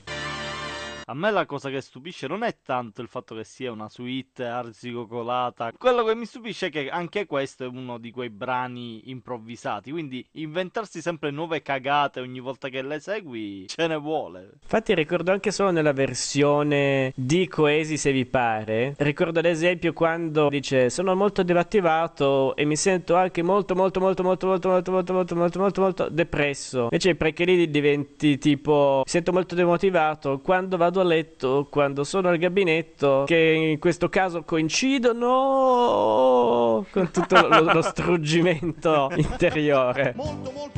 A me la cosa che stupisce non è tanto il fatto che sia una suite arzigogolata, quello che mi stupisce è che anche questo è uno di quei brani improvvisati, quindi inventarsi sempre nuove cagate ogni volta che le segui ce ne vuole. Infatti ricordo anche solo nella versione di Coesi se vi pare, ricordo ad esempio quando dice sono molto demotivato e mi sento anche molto depresso, invece perché lì diventi tipo sento molto demotivato quando vado a letto, quando sono al gabinetto, che in questo caso coincidono con tutto lo struggimento interiore. Molto.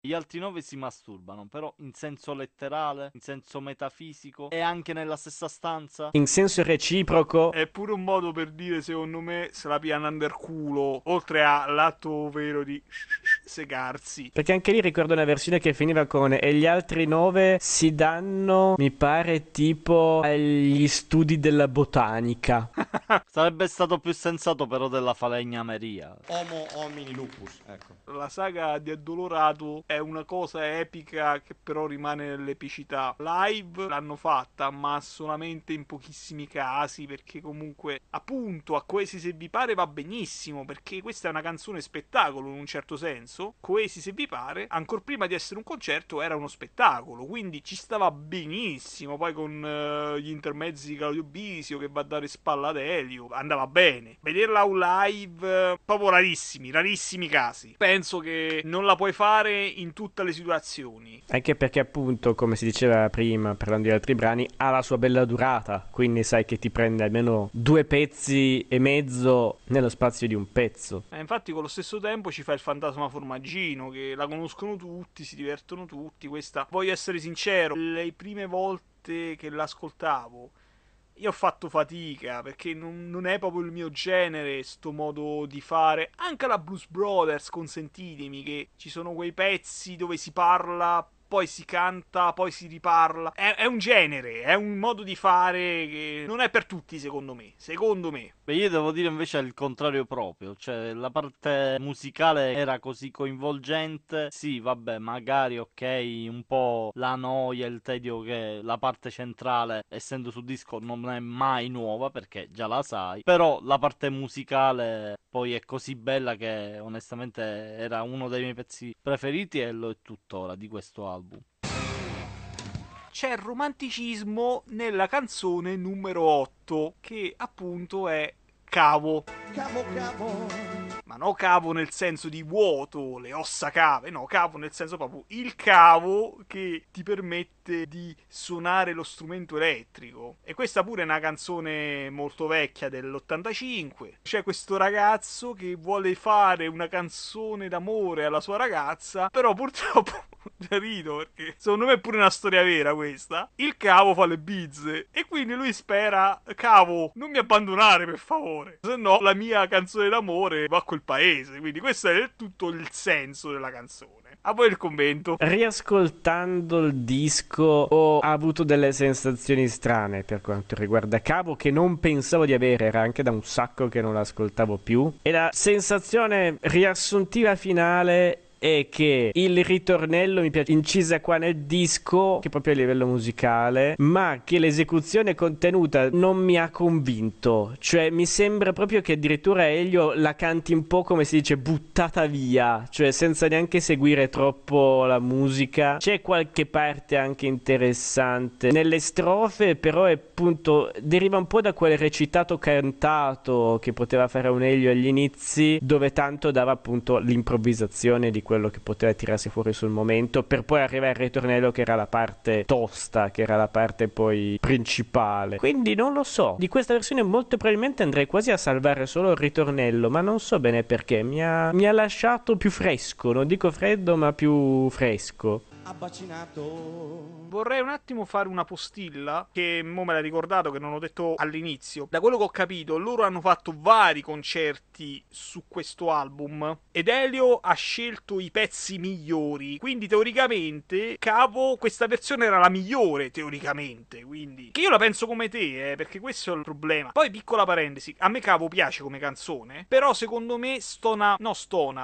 Gli altri 9 si masturbano, però in senso letterale, in senso metafisico e anche nella stessa stanza, in senso reciproco. È pure un modo per dire, secondo me, se la piano under culo, oltre all'atto ovvero di segarsi. Perché anche lì ricordo una versione che finiva con e gli altri 9 si danno, mi pare, tipo agli studi della botanica. Sarebbe stato più sensato però della falegnameria. Homo homini lupus, ecco. La saga di Addolorato è una cosa epica che però rimane nell'epicità. Live l'hanno fatta, ma solamente in pochissimi casi, perché comunque appunto a Coesi se vi pare va benissimo, perché questa è una canzone spettacolo in un certo senso. Coesi se vi pare, ancor prima di essere un concerto, era uno spettacolo, quindi ci stava benissimo. Poi con gli intermezzi di Claudio Bisio che va a dare spalla a destra, Elio andava bene. Vederla un live, proprio rarissimi casi. Penso che non la puoi fare in tutte le situazioni. Anche perché appunto, come si diceva prima parlando di altri brani, ha la sua bella durata, quindi sai che ti prende almeno 2,5 pezzi nello spazio di un pezzo. Infatti con lo stesso tempo ci fa il fantasma formaggino, che la conoscono tutti, si divertono tutti. Questa, voglio essere sincero, le prime volte che l'ascoltavo io ho fatto fatica, perché non è proprio il mio genere sto modo di fare. Anche la Blues Brothers, consentitemi, che ci sono quei pezzi dove si parla, poi si canta, poi si riparla. È un genere, è un modo di fare che non è per tutti, secondo me. Beh, io devo dire invece il contrario proprio, cioè la parte musicale era così coinvolgente. Sì, vabbè, magari ok, un po' la noia, il tedio, che la parte centrale, essendo su disco, non è mai nuova perché già la sai, però la parte musicale poi è così bella che onestamente era uno dei miei pezzi preferiti e lo è tuttora di questo album. C'è il romanticismo nella canzone numero 8, che appunto è cavo. Ma no, cavo nel senso di vuoto, le ossa cave, no, cavo nel senso proprio il cavo che ti permette di suonare lo strumento elettrico. E questa pure è una canzone molto vecchia, dell'85. C'è questo ragazzo che vuole fare una canzone d'amore alla sua ragazza, però purtroppo rido perché secondo me è pure una storia vera questa. Il cavo fa le bizze e quindi lui spera: cavo, non mi abbandonare per favore, se no la mia canzone d'amore va a quel paese. Quindi questo è tutto il senso della canzone. A voi il commento. Riascoltando il disco ho avuto delle sensazioni strane per quanto riguarda cavo, che non pensavo di avere. Era anche da un sacco che non l'ascoltavo più. E la sensazione riassuntiva finale è che il ritornello mi piace, incisa qua nel disco, che proprio a livello musicale, ma che l'esecuzione contenuta non mi ha convinto. Cioè mi sembra proprio che addirittura Elio la canti un po', come si dice, buttata via, cioè senza neanche seguire troppo la musica. C'è qualche parte anche interessante nelle strofe, però è appunto deriva un po' da quel recitato cantato che poteva fare un Elio agli inizi, dove tanto dava appunto l'improvvisazione di quello che poteva tirarsi fuori sul momento, per poi arrivare al ritornello che era la parte tosta, che era la parte poi principale. Quindi non lo so, di questa versione molto probabilmente andrei quasi a salvare solo il ritornello, ma non so bene perché mi ha lasciato più fresco, non dico freddo ma più fresco. Abbacinato. Vorrei un attimo fare una postilla, che mo me l'ha ricordato, che non ho detto all'inizio. Da quello che ho capito, loro hanno fatto vari concerti su questo album ed Elio ha scelto i pezzi migliori. Quindi teoricamente cavo, questa versione era la migliore, teoricamente. Quindi che io la penso come te, perché questo è il problema. Poi piccola parentesi, a me cavo piace come canzone, però secondo me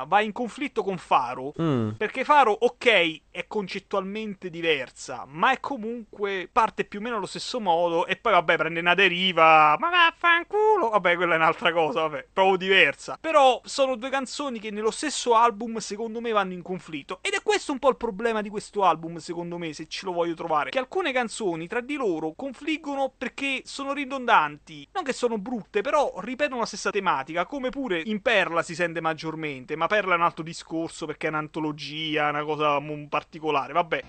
va in conflitto con Faro. Perché Faro, ok, è concettualmente diversa, ma è comunque parte più o meno allo stesso modo, e poi vabbè prende una deriva, ma vaffanculo, vabbè quella è un'altra cosa, vabbè, proprio diversa. Però sono due canzoni che nello stesso album secondo me vanno in conflitto, ed è questo un po' il problema di questo album secondo me, se ce lo voglio trovare, che alcune canzoni tra di loro confliggono perché sono ridondanti, non che sono brutte, però ripetono la stessa tematica, come pure in Perla si sente maggiormente, ma Perla è un altro discorso perché è un'antologia, una cosa particolare. Vabbè.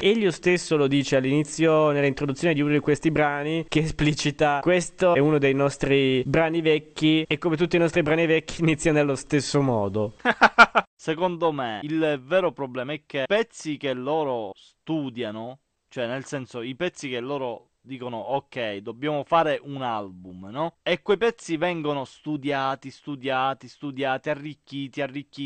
Elio stesso lo dice all'inizio, nell'introduzione di uno di questi brani, che esplicita: questo è uno dei nostri brani vecchi e come tutti i nostri brani vecchi inizia nello stesso modo. Secondo me il vero problema è che pezzi che loro studiano, cioè nel senso i pezzi che loro dicono ok, dobbiamo fare un album, no? E quei pezzi vengono studiati,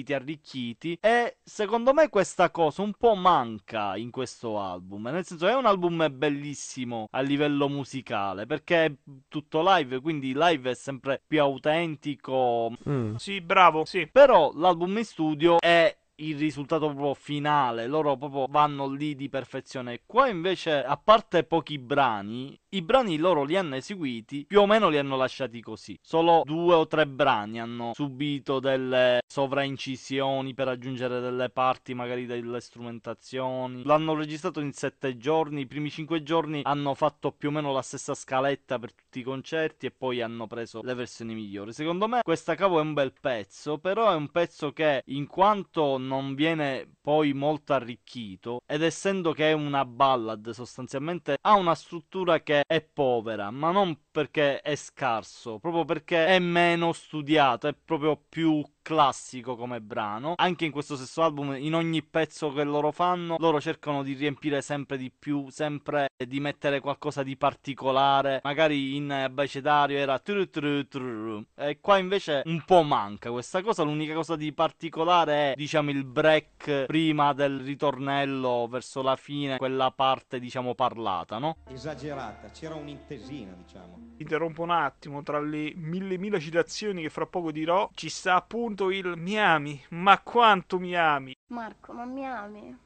arricchiti, e secondo me questa cosa un po' manca in questo album. Nel senso, è un album bellissimo a livello musicale perché è tutto live, quindi live è sempre più autentico. Sì, bravo, sì. Però l'album in studio è il risultato proprio finale, loro proprio vanno lì di perfezione. Qua invece, a parte pochi brani, i brani loro li hanno eseguiti, più o meno li hanno lasciati così. Solo 2 o 3 brani hanno subito delle sovraincisioni per aggiungere delle parti, magari delle strumentazioni. L'hanno registrato in 7 giorni, i primi 5 giorni hanno fatto più o meno la stessa scaletta per tutti i concerti e poi hanno preso le versioni migliori. Secondo me questa cavo è un bel pezzo, però è un pezzo che, in quanto non viene poi molto arricchito, ed essendo che è una ballad sostanzialmente, ha una struttura che è povera, ma non perché è scarso, proprio perché è meno studiato, è proprio più classico come brano. Anche in questo stesso album, in ogni pezzo che loro fanno, loro cercano di riempire sempre di più, sempre di mettere qualcosa di particolare. Magari in Becedario era tru tru tru, e qua invece un po' manca questa cosa. L'unica cosa di particolare è, diciamo, il break prima del ritornello verso la fine, quella parte, diciamo, parlata, no? Esagerata, c'era un'intesina, diciamo. Interrompo un attimo, tra le 1000 citazioni che fra poco dirò, ci sta appunto il mi ami, ma quanto mi ami, Marco, ma mi ami,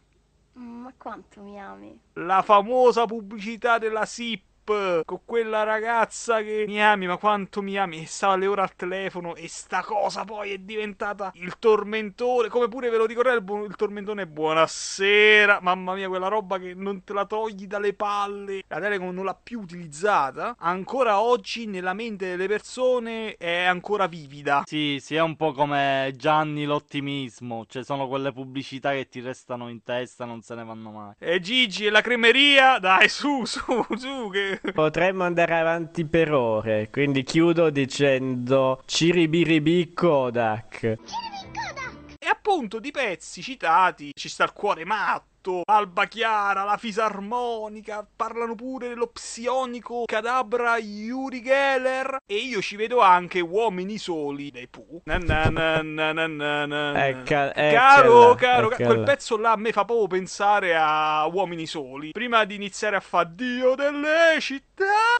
ma quanto mi ami. La famosa pubblicità della SIP con quella ragazza che mi ami, ma quanto mi ami, e stava le ore al telefono, e sta cosa poi è diventata il tormentone. Come pure, ve lo ricordate, il tormentone buonasera, mamma mia, quella roba che non te la togli dalle palle. La Telecom non l'ha più utilizzata, ancora oggi nella mente delle persone è ancora vivida. Sì, è un po' come Gianni l'ottimismo, cioè sono quelle pubblicità che ti restano in testa, non se ne vanno mai. E Gigi e la cremeria, dai, su che... Potremmo andare avanti per ore, quindi chiudo dicendo Ciribiribi Kodak. E appunto, di pezzi citati ci sta il cuore matto, Alba Chiara, la fisarmonica, parlano pure dello psionico Cadabra, Yuri Geller, e io ci vedo anche Uomini Soli dei Pooh. Caro, quel pezzo là a me fa proprio pensare a Uomini Soli, prima di iniziare a fare Dio delle città.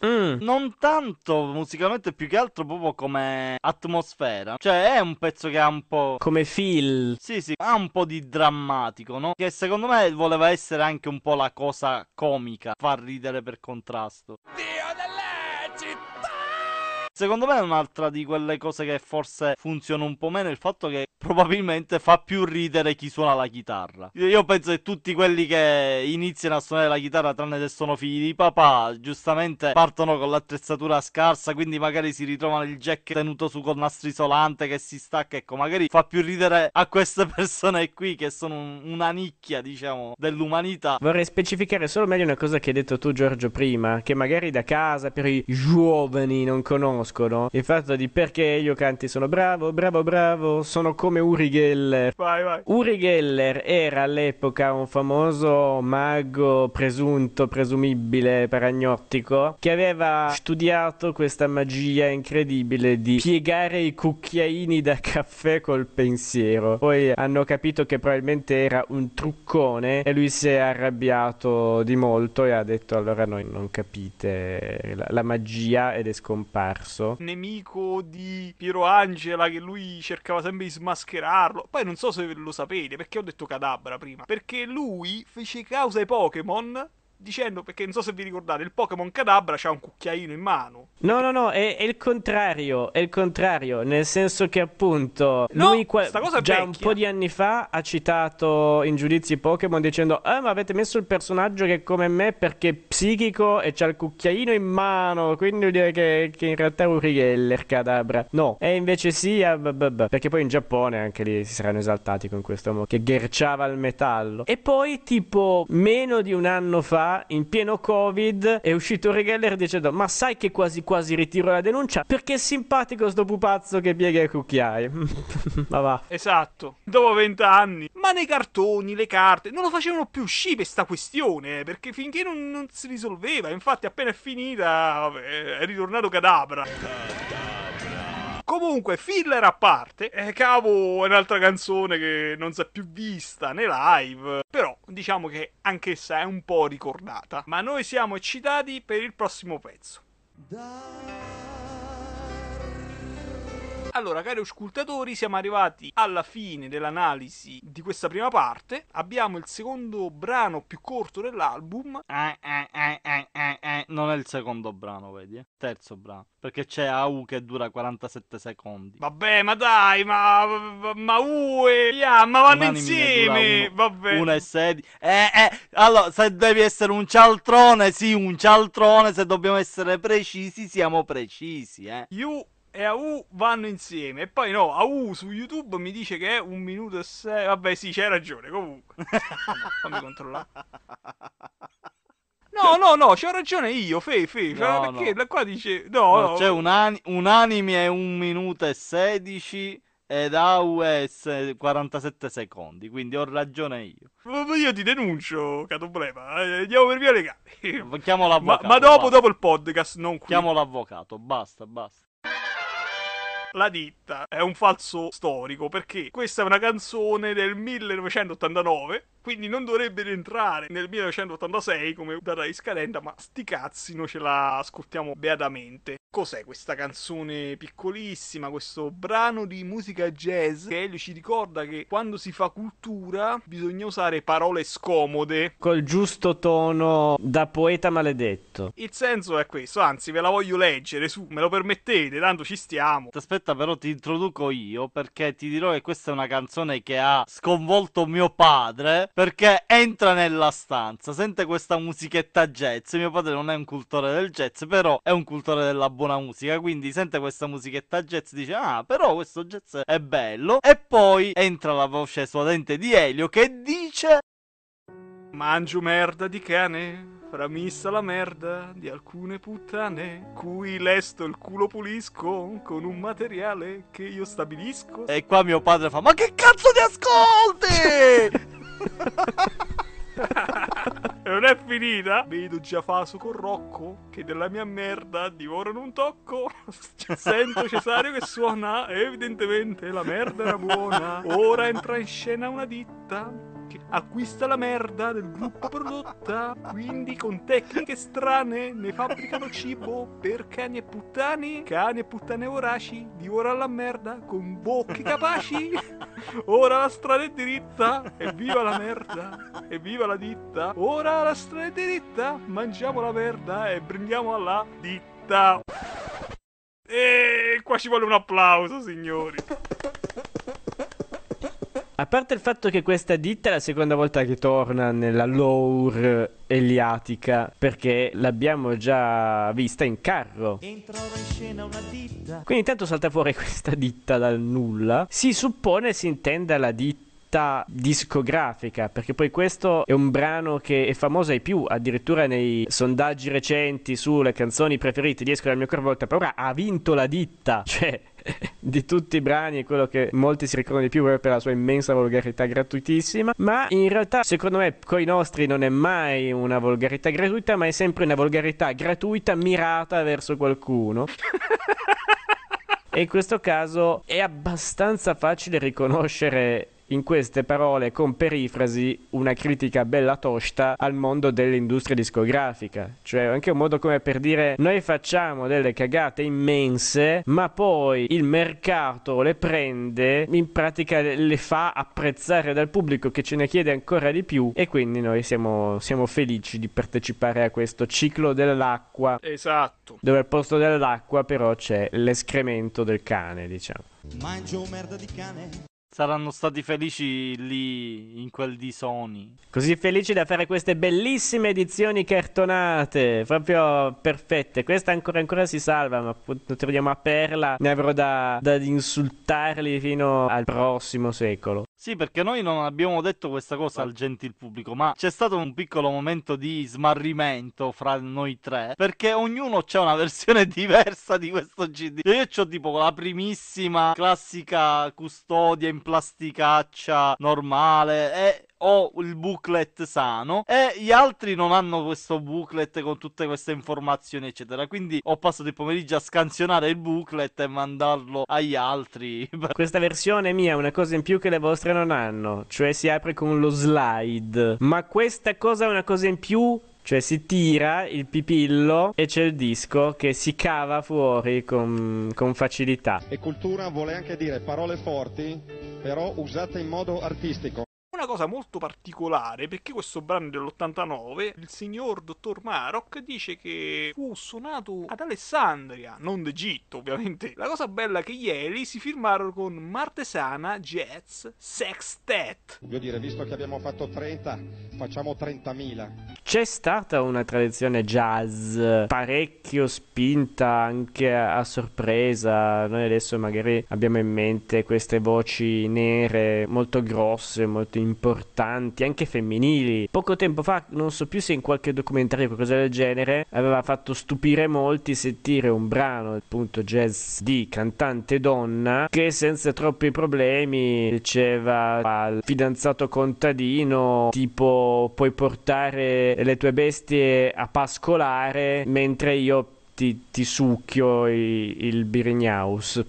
Non tanto musicalmente, più che altro proprio come atmosfera, cioè è un pezzo che ha un po' come feel, sì, ha un po' di drammatico, no? Che secondo me voleva essere anche un po' la cosa comica, far ridere per contrasto. Dio delle città! Secondo me è un'altra di quelle cose che forse funziona un po' meno, il fatto che probabilmente fa più ridere chi suona la chitarra. Io penso che tutti quelli che iniziano a suonare la chitarra, tranne se sono figli di papà, giustamente partono con l'attrezzatura scarsa, quindi magari si ritrovano il jack tenuto su col nastro isolante che si stacca. Ecco, magari fa più ridere a queste persone qui che sono una nicchia, diciamo, dell'umanità. Vorrei specificare solo meglio una cosa che hai detto tu, Giorgio, prima, che magari da casa per i giovani non conosco. Il fatto di perché io canti sono bravo, sono come Uri Geller. Vai. Uri Geller era all'epoca un famoso mago presumibile paragnottico che aveva studiato questa magia incredibile di piegare i cucchiaini da caffè col pensiero. Poi hanno capito che probabilmente era un truccone e lui si è arrabbiato di molto e ha detto: allora noi non capite la magia, ed è scomparso. Nemico di Piero Angela, che lui cercava sempre di smascherarlo. Poi non so se lo sapete, perché ho detto Cadabra prima, perché lui fece causa ai Pokémon, dicendo, perché non so se vi ricordate, il Pokémon Cadabra c'ha un cucchiaino in mano. No, è il contrario, nel senso che appunto lui già un po' di anni fa ha citato in giudizi Pokémon dicendo: ah, ma avete messo il personaggio che è come me perché è psichico e c'ha il cucchiaino in mano, quindi vuol dire che in realtà è un Rigeller Cadabra. No, e invece sì, perché poi in Giappone anche lì si saranno esaltati con questo uomo che gherciava il metallo. E poi tipo meno di un anno fa, in pieno Covid, è uscito Regeller dicendo: ma sai che quasi quasi ritiro la denuncia perché è simpatico sto pupazzo che piega i cucchiai. Ma va. Esatto, dopo 20 anni. Ma nei cartoni, le carte non lo facevano più uscire sta questione, perché finché non si risolveva. Infatti appena è finita, vabbè, è ritornato Cadabra. Comunque, filler a parte, Cavo è un'altra canzone che non si è più vista nei live, però diciamo che anch'essa è un po' ricordata. Ma noi siamo eccitati per il prossimo pezzo. Allora, cari ascoltatori, siamo arrivati alla fine dell'analisi di questa prima parte. Abbiamo il secondo brano più corto dell'album. Non è il secondo brano, vedi? Terzo brano. Perché c'è AU che dura 47 secondi. Vabbè, ma dai, ma UE, yeah, ma vanno insieme. Vabbè. 1 e 16. Allora, se devi essere un cialtrone, sì, un cialtrone. Se dobbiamo essere precisi, siamo precisi, eh. You e AU vanno insieme. E poi no, AU su YouTube mi dice che è 1 minuto e 6. Vabbè, sì, c'hai ragione, comunque. No, fammi controllare. No, c'ho ragione io, Fei, no, perché no. Qua dice... No. C'è un anime è 1 minuto e 16 ed AU è 47 secondi, quindi ho ragione io. Io ti denuncio, Cato Brema, andiamo per via legale. Chiamo l'avvocato. Ma dopo il podcast, non qui. Chiamo l'avvocato, basta. La ditta è un falso storico perché questa è una canzone del 1989, quindi non dovrebbe rientrare nel 1986 come data di scadenza, ma sti cazzi, noi ce la ascoltiamo beatamente. Cos'è questa canzone piccolissima, questo brano di musica jazz che Elio ci ricorda che quando si fa cultura bisogna usare parole scomode col giusto tono da poeta maledetto. Il senso è questo, anzi ve la voglio leggere, su, me lo permettete, tanto ci stiamo. Aspetta, però ti introduco io, perché ti dirò che questa è una canzone che ha sconvolto mio padre, perché entra nella stanza, sente questa musichetta jazz. Mio padre non è un cultore del jazz, però è un cultore della buona musica, quindi sente questa musichetta jazz, dice ah, però questo jazz è bello, e poi entra la voce suadente di Elio che dice: mangio merda di cane, framissa la merda di alcune puttane, cui lesto il culo pulisco con un materiale che io stabilisco. E qua mio padre fa: ma che cazzo ti ascolti? E non è finita. Vedo già Faso con Rocco che della mia merda divorano un tocco. Sento Cesario che suona, evidentemente la merda era buona. Ora entra in scena una ditta che acquista la merda del gruppo prodotta, quindi con tecniche strane ne fabbricano cibo per cani e puttane voraci, divora la merda con bocche capaci. Ora la strada è diritta, evviva la merda, evviva la ditta. Ora la strada è diritta, mangiamo la merda e prendiamo alla ditta. E qua ci vuole un applauso, signori. A parte il fatto che questa ditta è la seconda volta che torna nella lore eliatica, perché l'abbiamo già vista in Carro. Entra in scena una ditta. Quindi intanto salta fuori questa ditta dal nulla. Si suppone si intenda la ditta discografica, perché poi questo è un brano che è famoso ai più, addirittura nei sondaggi recenti sulle canzoni preferite di Escola del mio cuore volta per ora ha vinto la ditta, cioè... Di tutti i brani è quello che molti si ricordano di più per la sua immensa volgarità gratuitissima. Ma in realtà secondo me coi nostri non è mai una volgarità gratuita, ma è sempre una volgarità gratuita mirata verso qualcuno. E in questo caso è abbastanza facile riconoscere in queste parole con perifrasi una critica bella tosta al mondo dell'industria discografica. Cioè anche un modo come per dire: noi facciamo delle cagate immense, ma poi il mercato le prende, in pratica le fa apprezzare dal pubblico che ce ne chiede ancora di più, e quindi noi siamo felici di partecipare a questo ciclo dell'acqua. Esatto. Dove al posto dell'acqua però c'è l'escremento del cane, diciamo. Mangio merda di cane. Saranno stati felici lì in quel di Sony, così felici da fare queste bellissime edizioni cartonate, proprio perfette. Questa ancora si salva, ma torniamo a perla, ne avrò da insultarli fino al prossimo secolo. Sì, perché noi non abbiamo detto questa cosa al gentil pubblico, ma c'è stato un piccolo momento di smarrimento fra noi tre, perché ognuno c'ha una versione diversa di questo CD. Io c'ho tipo la primissima classica custodia in plasticaccia normale e... ho il booklet sano, e gli altri non hanno questo booklet con tutte queste informazioni eccetera, quindi ho passato il pomeriggio a scansionare il booklet e mandarlo agli altri. Questa versione mia ha una cosa in più che le vostre non hanno, cioè si apre con lo slide, ma questa cosa è una cosa in più Cioè si tira il pipillo e c'è il disco che si cava fuori con facilità. E cultura vuole anche dire parole forti, però usate in modo artistico. Una cosa molto particolare, perché questo brano dell'89, il signor dottor Marok dice che fu suonato ad Alessandria, non d'Egitto ovviamente. La cosa bella è che gli Eli si firmarono con Martesana Jazz Sextet. Voglio dire, visto che abbiamo fatto 30, facciamo 30.000. C'è stata una tradizione jazz parecchio spinta anche a sorpresa. Noi adesso magari abbiamo in mente queste voci nere molto grosse, molto importanti, anche femminili. Poco tempo fa, non so più se in qualche documentario o qualcosa del genere, aveva fatto stupire molti sentire un brano appunto jazz di cantante donna che senza troppi problemi diceva al fidanzato contadino tipo puoi portare le tue bestie a pascolare mentre io ti succhio il birignaus.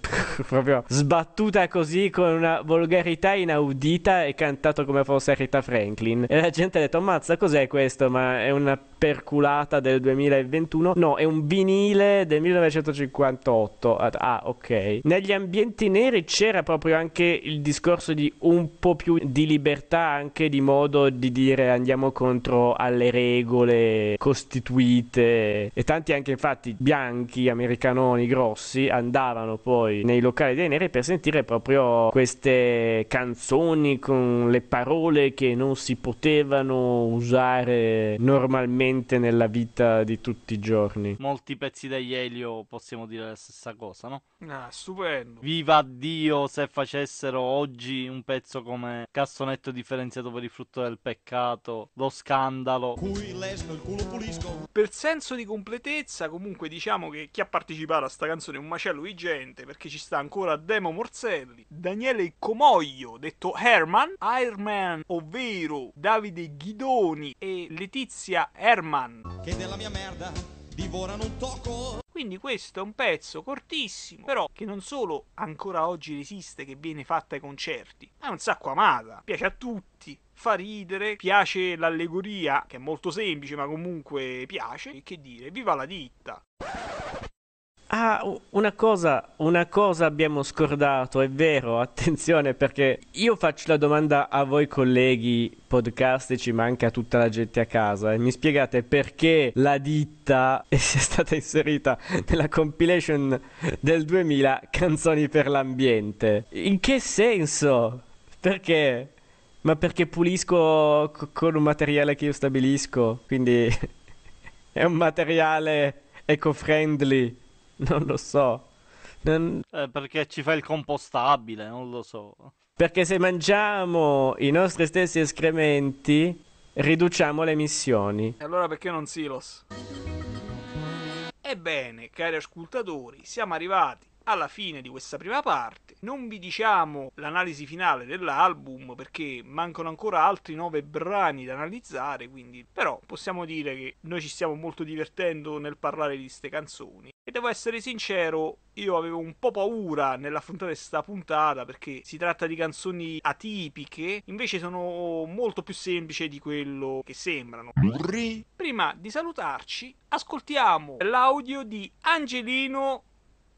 Proprio sbattuta così con una volgarità inaudita e cantato come fosse Rita Franklin, e la gente ha detto ammazza, cos'è questo? Ma è una perculata del 2021? No, è un vinile del 1958. Ah, ok. Negli ambienti neri c'era proprio anche il discorso di un po' più di libertà, anche di modo di dire andiamo contro alle regole costituite, e tanti anche infatti bianchi americanoni grossi andavano poi nei locali dei neri per sentire proprio queste canzoni con le parole che non si potevano usare normalmente nella vita di tutti i giorni. Molti pezzi degli Elio possiamo dire la stessa cosa, no? Ah, stupendo. Viva Dio se facessero oggi un pezzo come Cassonetto differenziato per il frutto del peccato, Lo scandalo. Cui lesno il culo pulisco. Per senso di completezza comunque diciamo che chi ha partecipato a sta canzone è un macello di gente, perché ci sta ancora Devo Morselli, Daniele Comoglio detto Herman, Ironman ovvero Davide Ghidoni e Letizia Herman. Che della mia merda divorano un tocco. Quindi questo è un pezzo cortissimo, però che non solo ancora oggi esiste, che viene fatta ai concerti, è un sacco amata, piace a tutti, fa ridere, piace l'allegoria che è molto semplice ma comunque piace, e che dire, viva la ditta. Ah, una cosa abbiamo scordato, è vero, attenzione, perché io faccio la domanda a voi colleghi podcastici ma anche a tutta la gente a casa, e mi spiegate perché la ditta sia stata inserita nella compilation del 2000 Canzoni per l'ambiente. In che senso? Perché? Ma perché pulisco con un materiale che io stabilisco, quindi è un materiale eco-friendly. Non lo so. Perché ci fa il compostabile, non lo so. Perché se mangiamo i nostri stessi escrementi, riduciamo le emissioni. E allora perché non silos? Ebbene, cari ascoltatori, siamo arrivati alla fine di questa prima parte. Non vi diciamo l'analisi finale dell'album perché mancano ancora altri 9 brani da analizzare, quindi però possiamo dire che noi ci stiamo molto divertendo nel parlare di ste canzoni. E devo essere sincero, io avevo un po' paura nell'affrontare sta puntata perché si tratta di canzoni atipiche, invece sono molto più semplici di quello che sembrano. Prima di salutarci, ascoltiamo l'audio di Angelino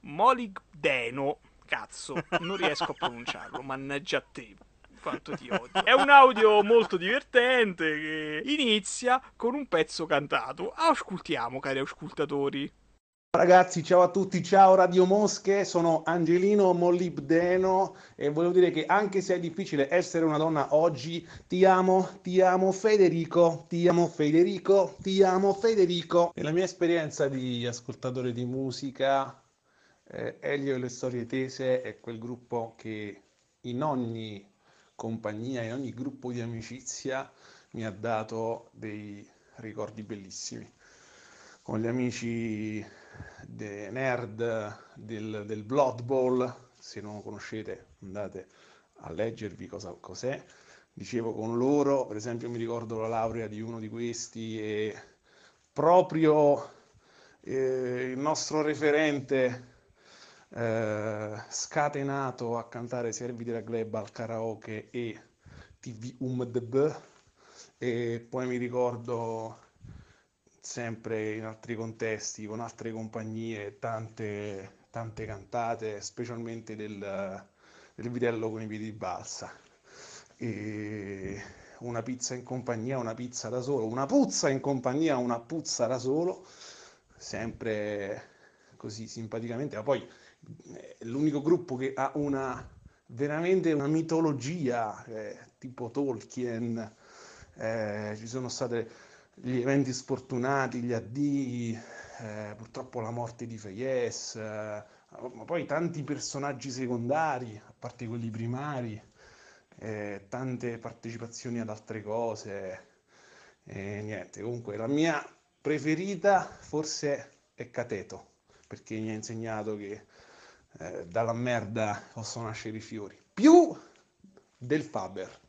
Molibdeno. Cazzo, non riesco a pronunciarlo, mannaggia a te. Quanto ti odio. È un audio molto divertente che inizia con un pezzo cantato. Ascoltiamo, cari ascoltatori. Ragazzi, ciao a tutti, ciao Radio Mosche, sono Angelino Molibdeno e volevo dire che anche se è difficile essere una donna oggi, ti amo Federico, ti amo Federico, ti amo Federico. Nella mia esperienza di ascoltatore di musica, Elio e le storie tese è quel gruppo che in ogni compagnia, in ogni gruppo di amicizia mi ha dato dei ricordi bellissimi. Con gli amici dei nerd del Blood Bowl, se non lo conoscete andate a leggervi cos'è. Dicevo, con loro per esempio mi ricordo la laurea di uno di questi e proprio il nostro referente scatenato a cantare Servi della Gleba al karaoke e TV UMDB. E poi mi ricordo sempre in altri contesti, con altre compagnie, tante cantate, specialmente del vitello con i piedi di balsa. E una pizza in compagnia, una pizza da solo, una puzza in compagnia, una puzza da solo, sempre così simpaticamente. Ma poi è l'unico gruppo che ha veramente una mitologia, tipo Tolkien. Ci sono stati gli eventi sfortunati, gli addii, purtroppo la morte di Fejetz, ma poi tanti personaggi secondari, a parte quelli primari, tante partecipazioni ad altre cose, niente, comunque la mia preferita forse è Cateto, perché mi ha insegnato che dalla merda possono nascere i fiori, più del Faber.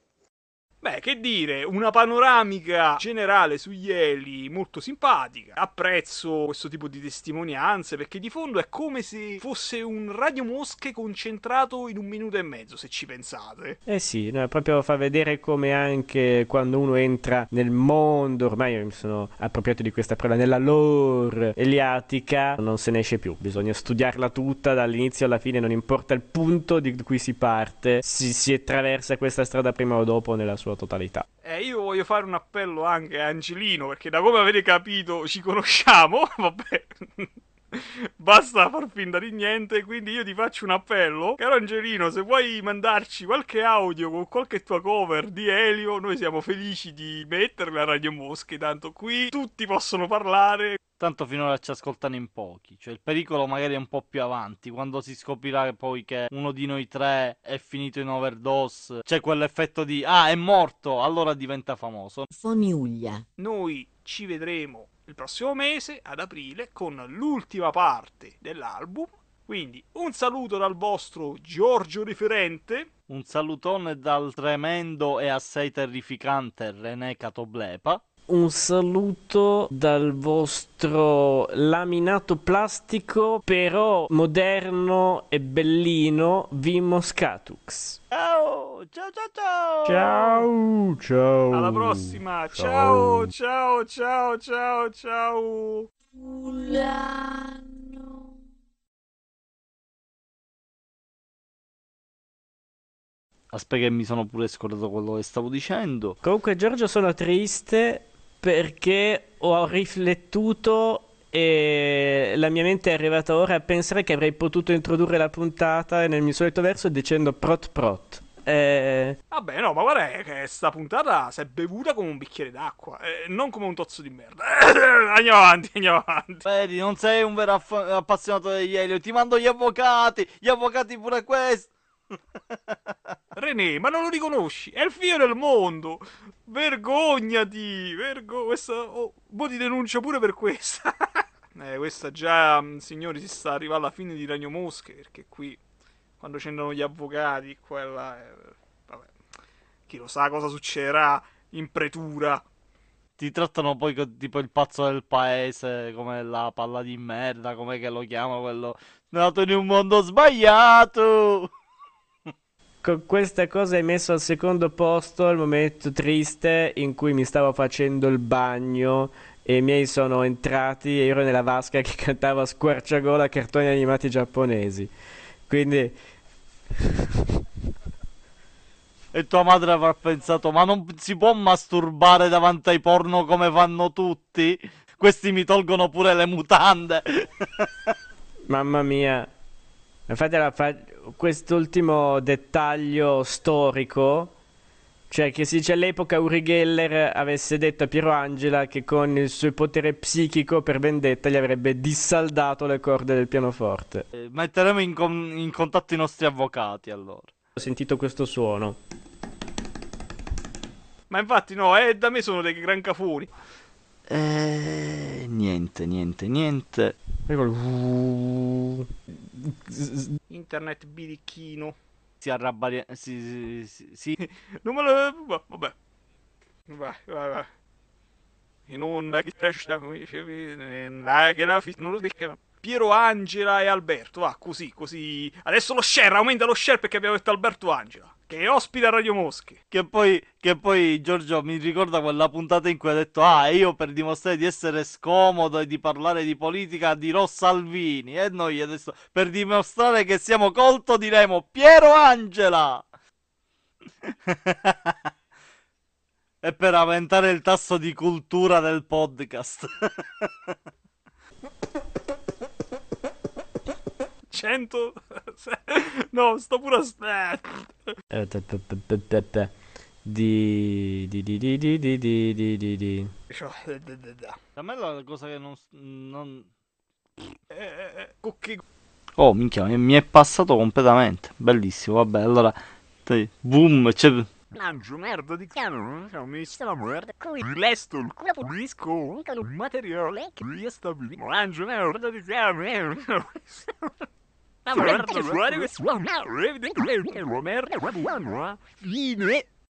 Beh, che dire, una panoramica generale sugli Eli molto simpatica. Apprezzo questo tipo di testimonianze perché di fondo è come se fosse un Radio Mosche concentrato in un minuto e mezzo, se ci pensate. Eh sì, no, proprio fa vedere come anche quando uno entra nel mondo, ormai io mi sono appropriato di questa parola, nella lore eliatica non se ne esce più. Bisogna studiarla tutta dall'inizio alla fine, non importa il punto di cui si parte, si attraversa questa strada prima o dopo nella sua totalità. Io voglio fare un appello anche a Angelino, perché da come avete capito ci conosciamo, vabbè, basta far finta di niente, quindi io ti faccio un appello. Caro Angelino, se vuoi mandarci qualche audio con qualche tua cover di Elio, noi siamo felici di metterla a Radio Mosche, tanto qui tutti possono parlare. Tanto finora ci ascoltano in pochi, cioè il pericolo magari è un po' più avanti, quando si scoprirà poi che uno di noi tre è finito in overdose, c'è quell'effetto di ah è morto, allora diventa famoso. Foniuglia. Noi ci vedremo il prossimo mese, ad aprile, con l'ultima parte dell'album, quindi un saluto dal vostro Giorgio Referente. Un salutone dal tremendo e assai terrificante René Catoblepa. Un saluto dal vostro laminato plastico, però moderno e bellino, Vin Moscatux. Ciao, ciao, ciao, ciao. Ciao, ciao. Alla prossima. Ciao, ciao, ciao, ciao, ciao. Aspetta che mi sono pure scordato quello che stavo dicendo. Comunque, Giorgio, sono triste perché ho riflettuto e la mia mente è arrivata ora a pensare che avrei potuto introdurre la puntata nel mio solito verso dicendo prot prot. Vabbè, no, ma guarda che sta puntata si è bevuta come un bicchiere d'acqua, non come un tozzo di merda. Andiamo avanti, andiamo avanti. Vedi, non sei un vero appassionato degli Elio, ti mando gli avvocati pure questo. René, ma non lo riconosci? È il figlio del mondo. Vergognati, questa... oh, boh, ti denuncio pure per questa. Questa già, signori, si sta arrivando alla fine di Ragno Mosche, perché qui quando c'entrano gli avvocati, quella vabbè. Chi lo sa cosa succederà in pretura. Ti trattano poi tipo il pazzo del paese, come la palla di merda, come che lo chiama quello, nato in un mondo sbagliato. Con questa cosa hai messo al secondo posto il momento triste in cui mi stavo facendo il bagno e i miei sono entrati e ero nella vasca che cantava a squarciagola cartoni animati giapponesi. Quindi... E tua madre avrà pensato, ma non si può masturbare davanti ai porno come fanno tutti? Questi mi tolgono pure le mutande. Mamma mia. Infatti quest'ultimo dettaglio storico, cioè che si dice all'epoca Uri Geller avesse detto a Piero Angela che con il suo potere psichico per vendetta gli avrebbe dissaldato le corde del pianoforte. Metteremo in contatto i nostri avvocati allora. Ho sentito questo suono. Ma infatti no, da me sono dei gran cafoni. Niente. Internet birichino. Si arrabbia. Sì. Non me lo... Vabbè. Vai. E non la Piero Angela e Alberto. Va, così. Adesso lo share, aumenta lo share perché abbiamo detto Alberto Angela. che ospita Radio Mosche. Che poi Giorgio mi ricorda quella puntata in cui ha detto: ah, io per dimostrare di essere scomodo e di parlare di politica dirò Salvini, e noi adesso per dimostrare che siamo colto diremo Piero Angela. E per aumentare il tasso di cultura del podcast. 100? No, sto pure aspettando. A me la cosa che non... Oh, minchia, mi è passato completamente. Bellissimo, vabbè, allora... Boom, c'è... Angio merda di cano, mi stava merda con il resto, il capisco un materiale che io stabilito. Angio merda di cano. Ma guarda fuori questo, ma vedi che merda, guarda, fine.